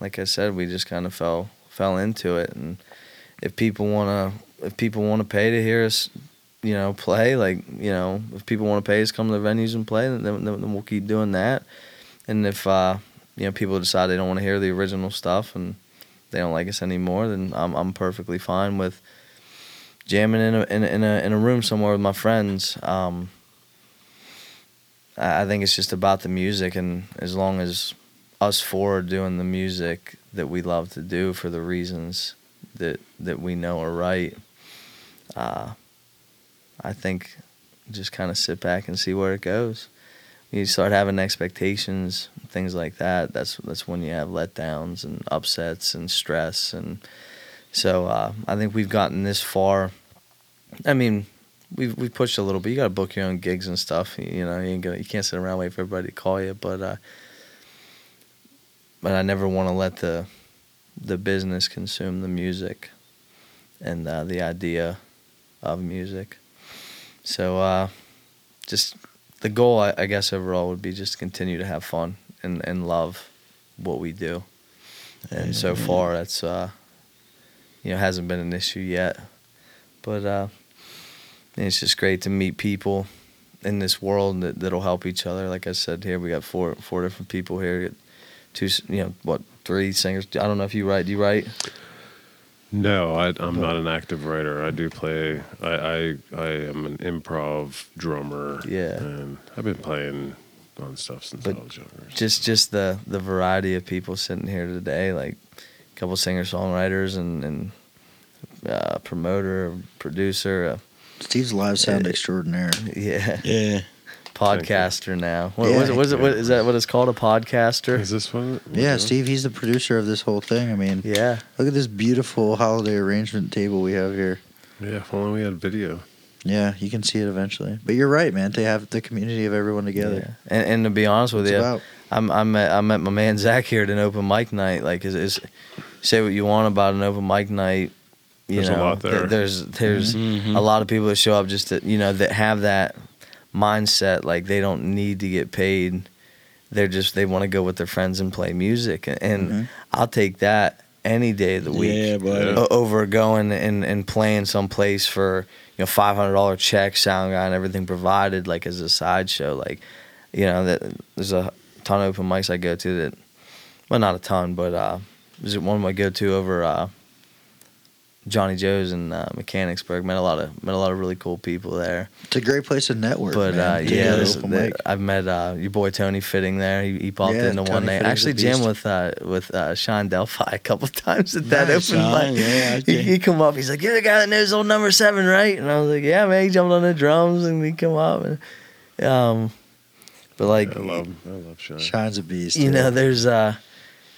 like I said, we just kind of fell fell into it. And if people wanna if people wanna pay to hear us, you know, play, like you know, if people wanna pay us, come to the venues and play, then, then, then we'll keep doing that. And if uh, you know, people decide they don't want to hear the original stuff and they don't like us anymore, then I'm I'm perfectly fine with jamming in a, in a in a in a room somewhere with my friends. Um, I think it's just about the music, and as long as us four are doing the music that we love to do for the reasons that that we know are right, uh, I think just kind of sit back and see where it goes. You start having expectations, things like that. That's that's when you have letdowns and upsets and stress, and so uh, I think we've gotten this far. I mean, we've we've pushed a little bit. You got to book your own gigs and stuff. You know, you ain't gonna, you can't sit around waiting for everybody to call you. But uh, but I never want to let the the business consumed the music and uh, the idea of music. So uh, just the goal, I, I guess, overall would be just to continue to have fun and, and love what we do. And so far, that's, uh, you know, hasn't been an issue yet. But uh, it's just great to meet people in this world that, that'll help each other. Like I said, here we got four four different people here. Two, you know, what, three singers. I don't know if you write. Do you write? No, I, I'm not an active writer. I do play. I, I I am an improv drummer. Yeah, and I've been playing on stuff since but I was younger. So. Just just the, the variety of people sitting here today, like a couple singer songwriters and and uh, promoter, producer. Uh, Steve's live sound uh, extraordinaire. Yeah, yeah. Podcaster now. What, yeah, what, is it, what, is it, what is that? What it's called? A podcaster? Is this one? What yeah, is Steve. He's the producer of this whole thing. I mean, yeah. Look at this beautiful holiday arrangement table we have here. Yeah, if only we had video. Yeah, you can see it eventually. But you're right, man. To have the community of everyone together. Yeah. And, and to be honest with it's you, about. I'm I'm at, I'm at my man Zach here at an open mic night. Like, is is say what you want about an open mic night. You there's know, a lot there. Th- there's there's mm-hmm. a lot of people that show up just to, you know, that have that mindset, like they don't need to get paid, they're just they want to go with their friends and play music, and, and mm-hmm. I'll take that any day of the week yeah, but, over going and, and playing someplace for, you know, five hundred dollars check, sound guy and everything provided, like as a sideshow. Like, you know, that there's a ton of open mics I go to that, well, not a ton, but uh, there's one I go to over uh, Johnny Joe's in uh, Mechanicsburg. Met a lot of met a lot of really cool people there. It's a great place to network. But man, uh, yeah, this, the, I've met uh, your boy Tony Fitting there. He, he popped yeah, into Tony one night. Actually, jammed with uh, with uh, Sean Delphi a couple times at that nice, open mic. Yeah, okay. he, he come up. He's like, "You're the guy that knows old number seven, right?" And I was like, "Yeah, man." He jumped on the drums and he come up. And, um, but like, I love, I love Sean. Sean's a beast. You yeah. know, there's. Uh,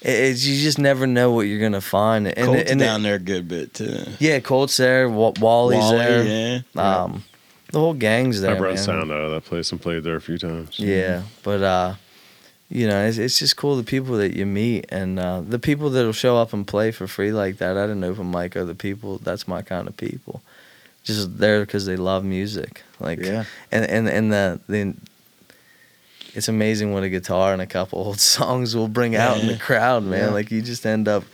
It's, you just never know what you're gonna find. And, Colt's and down it, there a good bit too. Yeah, Colt's there. W- Wally's Wally, there. Yeah. Um, the whole gang's there. I brought man. sound out of that place and played there a few times. Yeah, but uh, you know, it's, it's just cool the people that you meet and uh, the people that'll show up and play for free like that. I didn't open mic are the people. That's my kind of people. Just there because they love music. Like yeah. and and and the the. It's amazing what a guitar and a couple old songs will bring out yeah. in the crowd, man. Yeah. Like, you just end up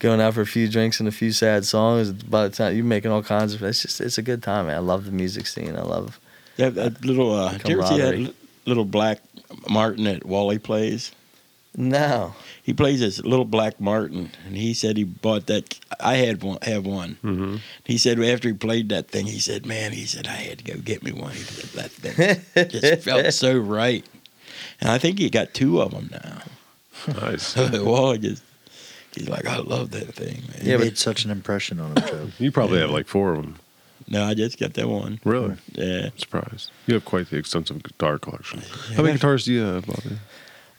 going out for a few drinks and a few sad songs. By the time you're making all kinds of, it's just, it's a good time, man. I love the music scene. I love yeah, that little. Uh, did you ever see that little black Martin that Wally plays? No, he plays this little black Martin, and he said he bought that. I had one. Have one. Mm-hmm. He said after he played that thing, he said, "Man," he said, "I had to go get me one." He said that thing just felt so right. And I think he got two of them now. Nice. So Wally just, he's like, I love that thing, man. Yeah, it made such an impression on him, Joe. You probably yeah. have like four of them. No, I just got that one. Really? Yeah. I'm surprised. You have quite the extensive guitar collection. Yeah. How many guitars do you have, Bobby?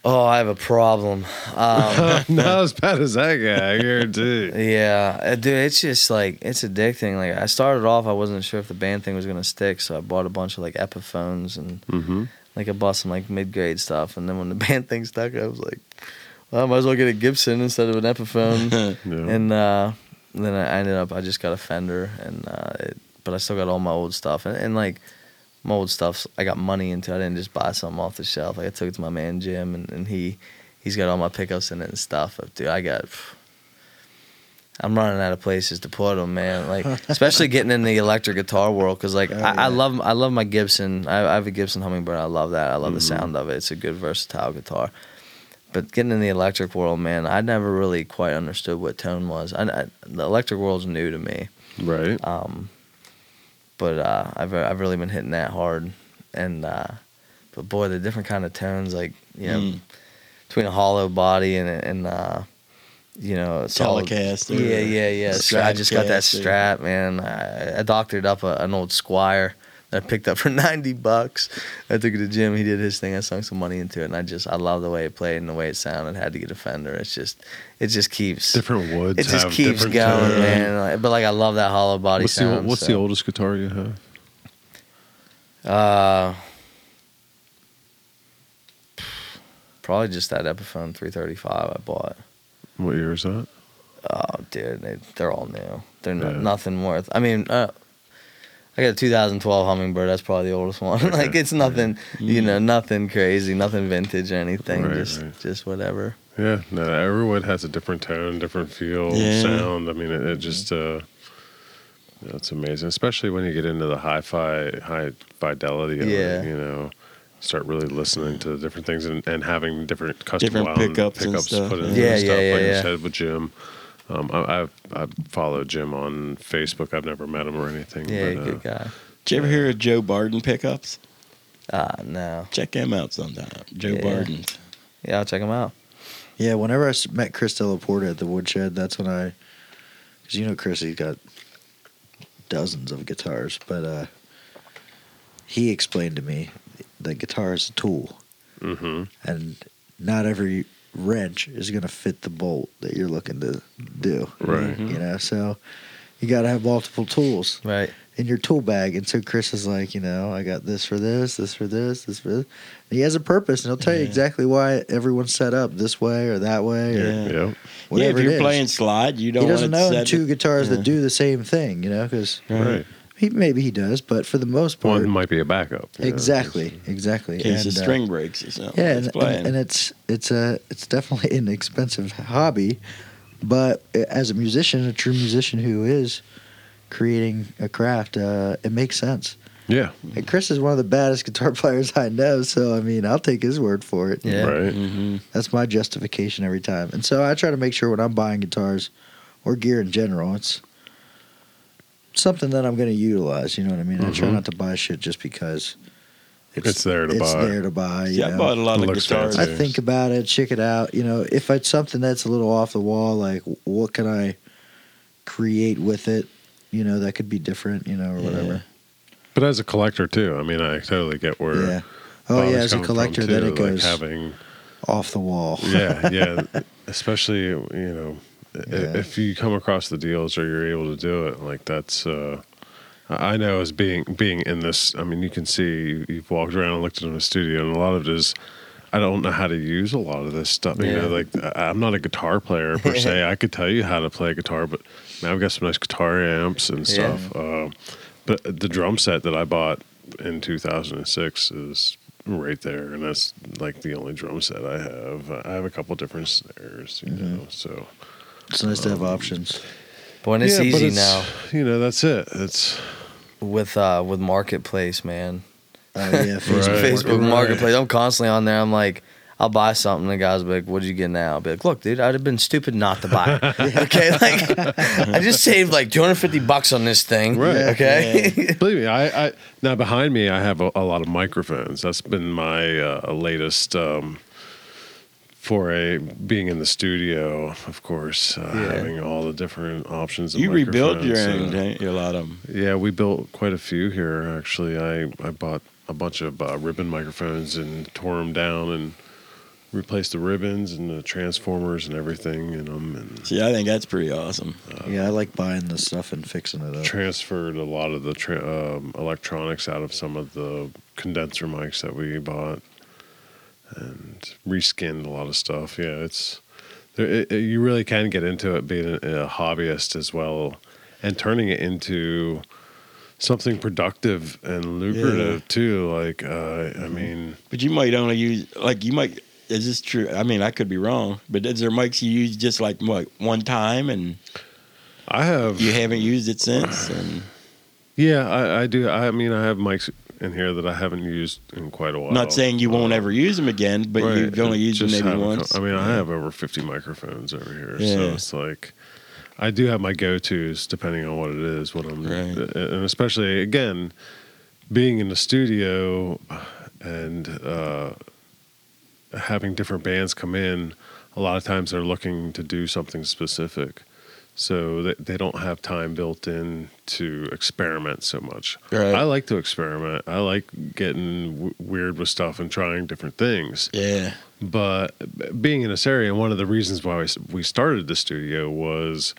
Oh, I have a problem. Um, Not as bad as that guy, I guarantee. Yeah. Dude, it's just like, it's addicting. Like, I started off, I wasn't sure if the band thing was going to stick, so I bought a bunch of like Epiphones and... Mm-hmm. Like, I bought some, like, mid-grade stuff, and then when the band thing stuck, I was like, well, I might as well get a Gibson instead of an Epiphone. yeah. And uh, then I ended up, I just got a Fender, and uh, it, but I still got all my old stuff. And, and, like, my old stuff, I got money into. I didn't just buy something off the shelf. Like, I took it to my man Jim, and, and he, he's got all my pickups in it and stuff. But, dude, I got... Phew, I'm running out of places to put them, man. Like, especially getting in the electric guitar world, because like oh, yeah. I, I love, I love my Gibson. I, I have a Gibson Hummingbird. I love that. I love mm-hmm. the sound of it. It's a good versatile guitar. But getting in the electric world, man, I never really quite understood what tone was. I, I, the electric world's new to me, right? Um, but uh, I've I've really been hitting that hard, and uh, but boy, the different kind of tones, like you know, mm. between a hollow body and and. Uh, You know, it's Telecaster. Yeah, yeah, yeah. Strap I just got that strap, man. I, I doctored up a, an old Squire that I picked up for ninety bucks. I took it to Jim. He did his thing. I sunk some money into it, and I just I love the way it played and the way it sounded. I had to get a Fender. It's just it just keeps different woods. It just keeps going, time. man. Like, but like I love that hollow body what's sound. The, what's so. the oldest guitar you have? Uh, probably just that Epiphone three thirty-five I bought. What year is that? Oh, dude, they, they're all new. They're no, yeah. nothing worth. I mean, uh, I got a two thousand twelve Hummingbird. That's probably the oldest one. Like, it's nothing, yeah. you know, nothing crazy, nothing vintage or anything. Right, just, right. just whatever. Yeah, no, everyone has a different tone, different feel, yeah. sound. I mean, it, it just, uh, that's amazing. Especially when you get into the hi-fi, high fidelity of yeah. it, you know. Start really listening to different things and, and having different custom different pickups, pickups and stuff. put in yeah, and yeah, stuff yeah, like yeah. you said with Jim. Um, I I follow Jim on Facebook. I've never met him or anything. Yeah, but, good uh, guy. Did you ever hear of Joe Barden pickups? Ah, uh, no. Check him out sometime. Joe yeah. Barden. Yeah, I'll check him out. Yeah, whenever I met Chris Delaporta at the Woodshed, that's when I, because you know Chris, he's got dozens of guitars, but uh, he explained to me. The guitar is a tool, mm-hmm. and not every wrench is going to fit the bolt that you're looking to do. Right. Mm-hmm. You know, so you got to have multiple tools right. in your tool bag. And so Chris is like, you know, I got this for this, this for this, this for this. And he has a purpose, and he'll tell yeah. you exactly why everyone's set up this way or that way. Or yeah. yeah. Whatever yeah, if you're playing slide, you don't want to set it. He doesn't know two guitars yeah. that do the same thing, you know, because... Right. He, maybe he does, but for the most part... One might be a backup. Exactly, know? exactly. In case the string uh, breaks or something. Yeah, and, and, and it's it's a, it's definitely an expensive hobby, but as a musician, a true musician who is creating a craft, uh, it makes sense. Yeah. And Chris is one of the baddest guitar players I know, so, I mean, I'll take his word for it. Yeah. Right. Mm-hmm. That's my justification every time. And so I try to make sure when I'm buying guitars or gear in general, it's... something that I'm going to utilize, you know what I mean? Mm-hmm. I try not to buy shit just because it's, it's there to it's buy. It's there to buy. You yeah, know? I bought a lot it of guitars. I think about it, check it out. You know, if it's something that's a little off the wall, like what can I create with it? You know, that could be different, you know, or whatever. Yeah. But as a collector, too, I mean, I totally get where. Yeah. Oh, yeah, as a collector, then it goes like having, off the wall. Yeah, yeah. Especially, you know. Yeah. If you come across the deals or you're able to do it, like that's, uh, I know as being being in this, I mean, you can see you've walked around and looked at in the studio, and a lot of it is, I don't know how to use a lot of this stuff. You yeah. know, like I'm not a guitar player per se. I could tell you how to play guitar, but man, I've got some nice guitar amps and stuff. Yeah. Uh, but the drum set that I bought in two thousand six is right there, and that's like the only drum set I have. I have a couple different snares, you mm-hmm. know, so. It's nice um, to have options. But when it's yeah, easy it's, now. You know, that's it. It's with uh, with Marketplace, man. Oh, uh, yeah. Facebook, right. Facebook right. Marketplace. I'm constantly on there. I'm like, I'll buy something. The guy's like, what'd you get now? I'll be like, look, dude, I'd have been stupid not to buy it. yeah. Okay? Like, I just saved like two hundred fifty bucks on this thing. Right. Yeah. Okay? Yeah. Believe me, I, I now behind me, I have a, a lot of microphones. That's been my uh, latest... Um, For a being in the studio, of course, uh, yeah. having all the different options. You rebuilt your end, ain't you? A lot of them. Yeah, we built quite a few here, actually. I, I bought a bunch of uh, ribbon microphones and tore them down and replaced the ribbons and the transformers and everything in them. And, See, I think that's pretty awesome. Uh, yeah, I like buying the stuff and fixing it up. Transferred a lot of the tra- um, electronics out of some of the condenser mics that we bought. And reskinned a lot of stuff. Yeah, it's it, it, you really can get into it being a, a hobbyist as well, and turning it into something productive and lucrative yeah. too. Like, uh, I mean, but you might only use like you might. Is this true? I mean, I could be wrong, but is there mics you use just like what one time, and I have you haven't used it since. And yeah, I, I do. I mean, I have mics. In here that I haven't used in quite a while. Not saying you won't uh, ever use them again, but right. you've only used them maybe once. I mean, I have over fifty microphones over here, yeah. so it's like I do have my go-tos depending on what it is, what I'm, right. and especially again being in the studio and uh, having different bands come in. A lot of times they're looking to do something specific. So they, they don't have time built in to experiment so much. Right. I like to experiment. I like getting w- weird with stuff and trying different things. Yeah. But being in this area, one of the reasons why we, we started the studio was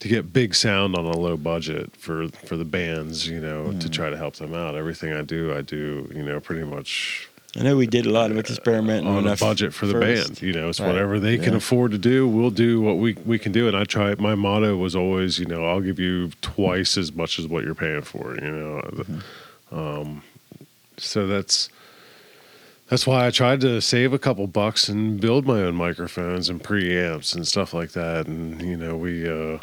to get big sound on a low budget for, for the bands, you know, mm. to try to help them out. Everything I do, I do, you know, pretty much I know we did a lot of experimenting. On a budget for the first. band, you know, it's right. whatever they yeah. can afford to do, we'll do what we, we can do. And I try, my motto was always, you know, I'll give you twice as much as what you're paying for, you know. Mm-hmm. Um, so that's, that's why I tried to save a couple bucks and build my own microphones and preamps and stuff like that. And, you know, we, uh,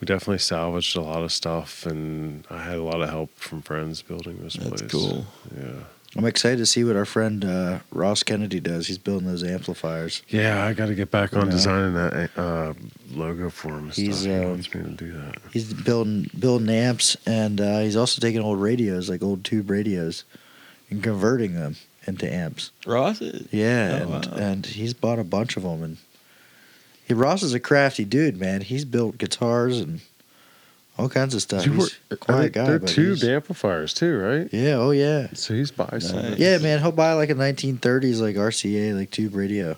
we definitely salvaged a lot of stuff, and I had a lot of help from friends building this that's place. That's cool. Yeah. I'm excited to see what our friend uh, Ross Kennedy does. He's building those amplifiers. Yeah, I got to get back you on know. designing that uh, logo for him. And he's stuff. Um, he wants me to do that. He's building building amps, and uh, he's also taking old radios, like old tube radios, and converting them into amps. Ross is? Yeah, oh, and, wow. and he's bought a bunch of them. And he, Ross is a crafty dude, man. He's built guitars and all kinds of stuff. Were, he's a quiet guy. They're tubed amplifiers too, right? Yeah, oh yeah. So he's buying nice. something. Yeah, man, he'll buy like a nineteen thirties like R C A like tube radio,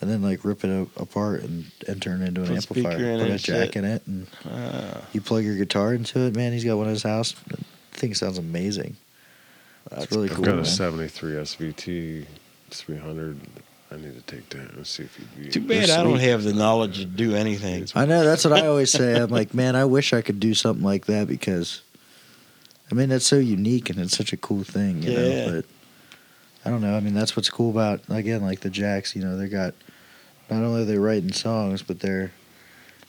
and then like rip it apart and, and turn it into an Put amplifier. Put a jack shit. in it, and ah. you plug your guitar into it. Man, he's got one in his house. That thing sounds amazing. That's it's really I've cool. I've got a seventy-three S V T three hundred. I need to take down and see if you... Too bad I don't have the knowledge to do anything. I know, that's what I always say. I'm like, man, I wish I could do something like that because, I mean, that's so unique and it's such a cool thing, you yeah. know, but I don't know. I mean, that's what's cool about, again, like the Jacks, you know, they got, not only are they writing songs, but they're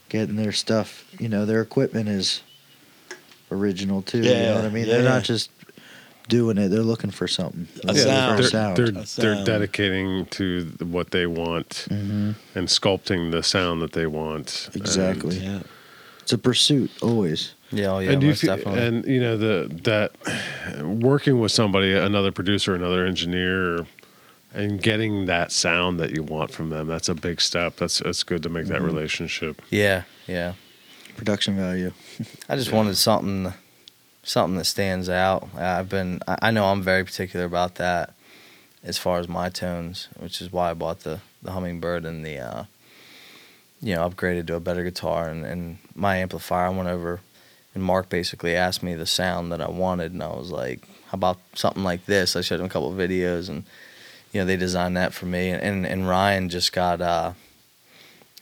getting their stuff, you know, their equipment is original too, yeah. you know what I mean? Yeah. They're not just... doing it, they're looking for something. A sound. They're, sound. They're, they're, a sound. They're dedicating to what they want mm-hmm. and sculpting the sound that they want. Exactly. And, yeah. It's a pursuit always. Yeah, oh, yeah, and most you, definitely. And you know the that working with somebody, another producer, another engineer, and getting that sound that you want from them. That's a big step. That's that's good to make mm-hmm. that relationship. Yeah, yeah. Production value. I just yeah. wanted something. Something that stands out. I've been, I know I'm very particular about that as far as my tones, which is why I bought the, the Hummingbird and the, uh, you know, upgraded to a better guitar. And, and my amplifier, I went over and Mark basically asked me the sound that I wanted. And I was like, how about something like this? I showed him a couple of videos and, you know, they designed that for me. And, and, and Ryan just got, uh,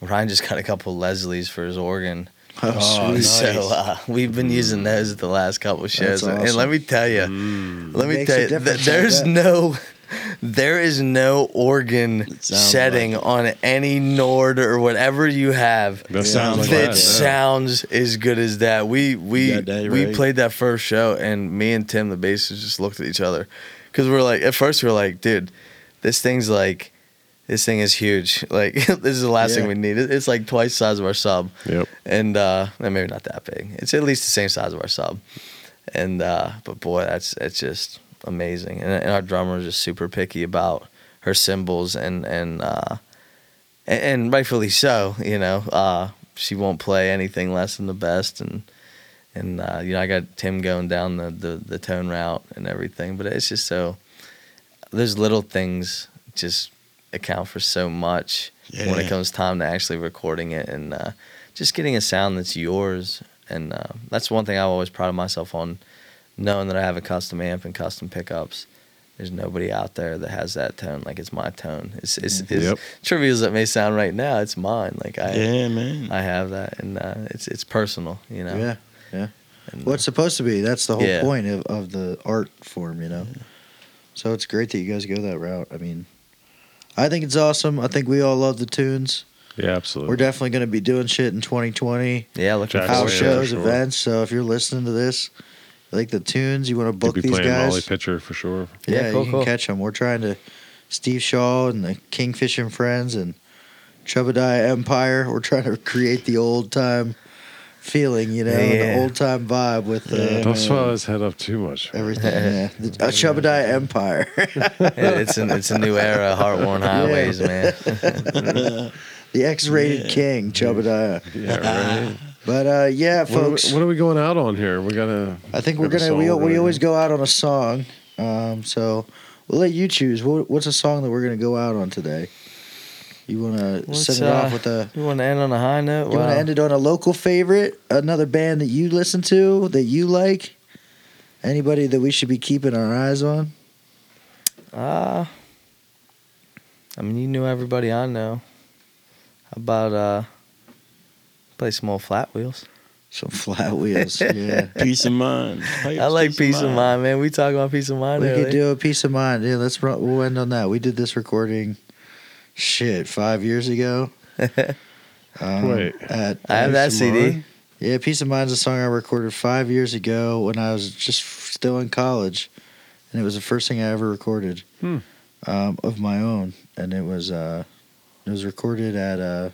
Ryan just got a couple of Leslie's for his organ. Oh, oh so uh, we've been using those at the last couple of shows, awesome. and let me tell you, mm. let me tell you, th- there's like no, there is no organ setting like on any Nord or whatever you have that, yeah. sounds, that like sounds as good as that. We we that we right. played that first show, and me and Tim, the bassist, just looked at each other because we're like, at first we we're like, dude, this thing's like. This thing is huge. Like, this is the last yeah. thing we need. It's like twice the size of our sub. Yep. And uh, maybe not that big. It's at least the same size of our sub. And uh, but boy, that's it's just amazing. And, and our drummer is just super picky about her cymbals, and and uh, and, and rightfully so. You know, uh, she won't play anything less than the best. And and uh, you know, I got Tim going down the, the the tone route and everything. But it's just so those little things just. Account for so much yeah. when it comes time to actually recording it and uh, just getting a sound that's yours. And uh, that's one thing I've always prided myself on, knowing that I have a custom amp and custom pickups. There's nobody out there that has that tone. Like, it's my tone. It's, it's, it's yep. trivial as it may sound right now, it's mine. Like I, yeah, man. I have that, and uh, it's it's personal, you know. Yeah, yeah. And, well, it's supposed to be. That's the whole yeah. point of, of the art form, you know. Yeah. So it's great that you guys go that route. I mean. I think it's awesome. I think we all love the tunes. Yeah, absolutely. We're definitely going to be doing shit in twenty twenty. Yeah, look at house shows, sure. events. So if you're listening to this, like the tunes, you want to book these guys. You'll be playing Molly Pitcher for sure. Yeah, yeah cool, you can cool. catch them. We're trying to Steve Shaw and the Kingfish and Friends and Chubbadiah Empire. We're trying to create the old time feeling, you know, yeah. the old time vibe with the. Yeah, don't swallow his head up too much. Man. Everything, yeah. The yeah. Chubbadiah Empire. yeah, it's, an, it's a new era, Heartworn Highways, yeah. man. the X rated yeah. king, Chubbadiah. Yeah, right. But uh, yeah, folks. What are, we, what are we going out on here? We gotta. I think we're gonna. We, right we always go out on a song. Um, so we'll let you choose. What, what's a song that we're gonna go out on today? You want to set it uh, off with a... You want to end on a high note? You wow. want to end it on a local favorite? Another band that you listen to, that you like? Anybody that we should be keeping our eyes on? Uh, I mean, you knew everybody I know. How about uh, play some old Flat Wheels? Some Flat Wheels, yeah. Peace of Mind. Play I like Peace, peace of, mind. of Mind, man. We talk about Peace of Mind. We early. could do a Peace of Mind. Yeah, let's run, we'll end on that. We did this recording, shit, five years ago. um, Wait, at I have that C D. Yeah, Peace of Mind is a song I recorded five years ago when I was just still in college, and it was the first thing I ever recorded hmm. um, of my own, and it was uh, it was recorded at uh,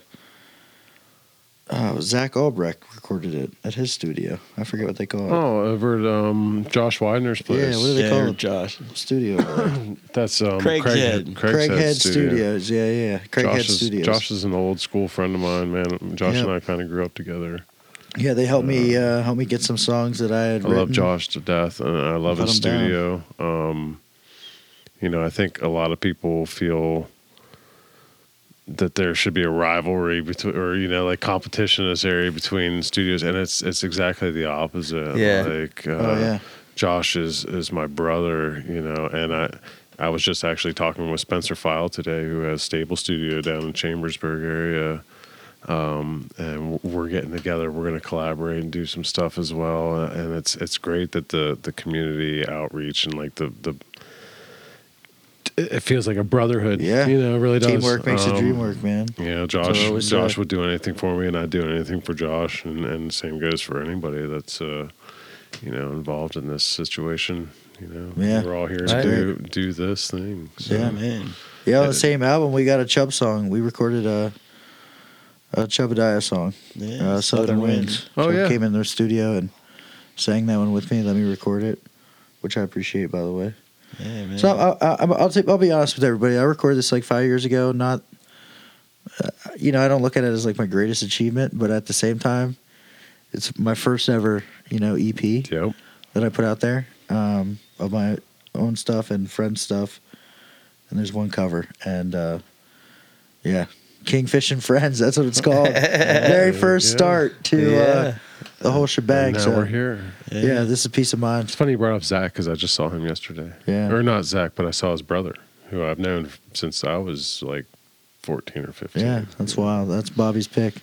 uh, Zach Albrecht recorded it at his studio. I forget what they call it. Oh, over at um, Josh Widener's place. Yeah, what do they yeah, call it? Josh studio. That's um, Craighead. Craighead, Craighead, Craighead Studio. Studios. Yeah, yeah. Craighead Josh is, Studios. Josh is an old school friend of mine, man. Josh yep. and I kind of grew up together. Yeah, they helped uh, me uh, help me get some songs that I had I written. Love Josh to death, and I love Let his studio. Um, you know, I think a lot of people feel that there should be a rivalry between, or you know, like competition in this area between studios, and it's it's exactly the opposite. Yeah. Like, uh, oh, yeah. Josh is is my brother, you know, and I I was just actually talking with Spencer File today, who has Stable Studio down in Chambersburg area. Um, and we're getting together. We're going to collaborate and do some stuff as well. And it's it's great that the, the community outreach and like the, the it feels like a brotherhood. Yeah, you know, it really does. Teamwork makes um, the dream work, man. Yeah, Josh so Josh would do anything for me, and I'd do anything for Josh. And, and same goes for anybody that's uh, you know involved in this situation. You know, yeah. we're all here to right. do do this thing. So. Yeah, man. Yeah, on the same album, we got a Chubb song. We recorded a. A Chubbadiah song, yeah, uh, Southern Winds. Oh, so yeah. Came in their studio and sang that one with me. Let me record it, which I appreciate, by the way. Yeah, man. So I, I, I'll, take, I'll be honest with everybody. I recorded this like five years ago. Not, uh, you know, I don't look at it as like my greatest achievement, but at the same time, it's my first ever, you know, E P yep. that I put out there um, of my own stuff and friend stuff. And there's one cover, and uh, yeah. Kingfish and Friends, that's what it's called. Very first yeah. start to yeah. uh, the whole shebang. And now so. we're here. Yeah. yeah, this is Peace of Mind. It's funny you brought up Zach because I just saw him yesterday. Yeah. Or not Zach, but I saw his brother, who I've known since I was like fourteen or fifteen. Yeah, that's wild. That's Bobby's pick.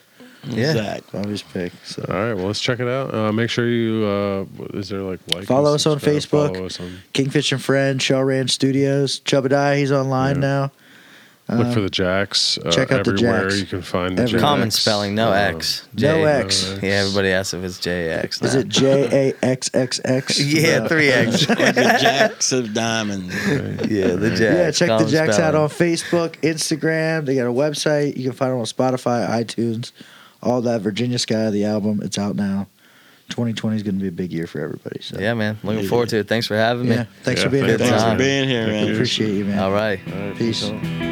Yeah. Zach. Bobby's pick. So. All right, well, let's check it out. Uh, make sure you, uh, is there like, like follow us on Facebook, follow us on Kingfish and Friends, Shaw Ranch Studios, Chubbadiah, he's online yeah. now. Look for the Jacks. Uh, Check out everywhere the Jacks. You can find the Jacks. Common spelling, no uh, X. J- no X. No X. Yeah, everybody asks if it's J X. Now. Is it J A X X X? Yeah, three X. Like the Jacks of Diamonds. Right. Yeah, the Jacks. Yeah, check common the Jacks spelling. Out on Facebook, Instagram. They got a website. You can find them on Spotify, iTunes, all that. Virginia Sky, the album. It's out now. twenty twenty is going to be a big year for everybody. So. Yeah, man. Looking yeah. forward to it. Thanks for having me. Yeah. Thanks yeah, for being here. Thanks for being here, man. I appreciate you, man. All right. All right. Peace. Peace. Ooh.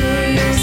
Sure.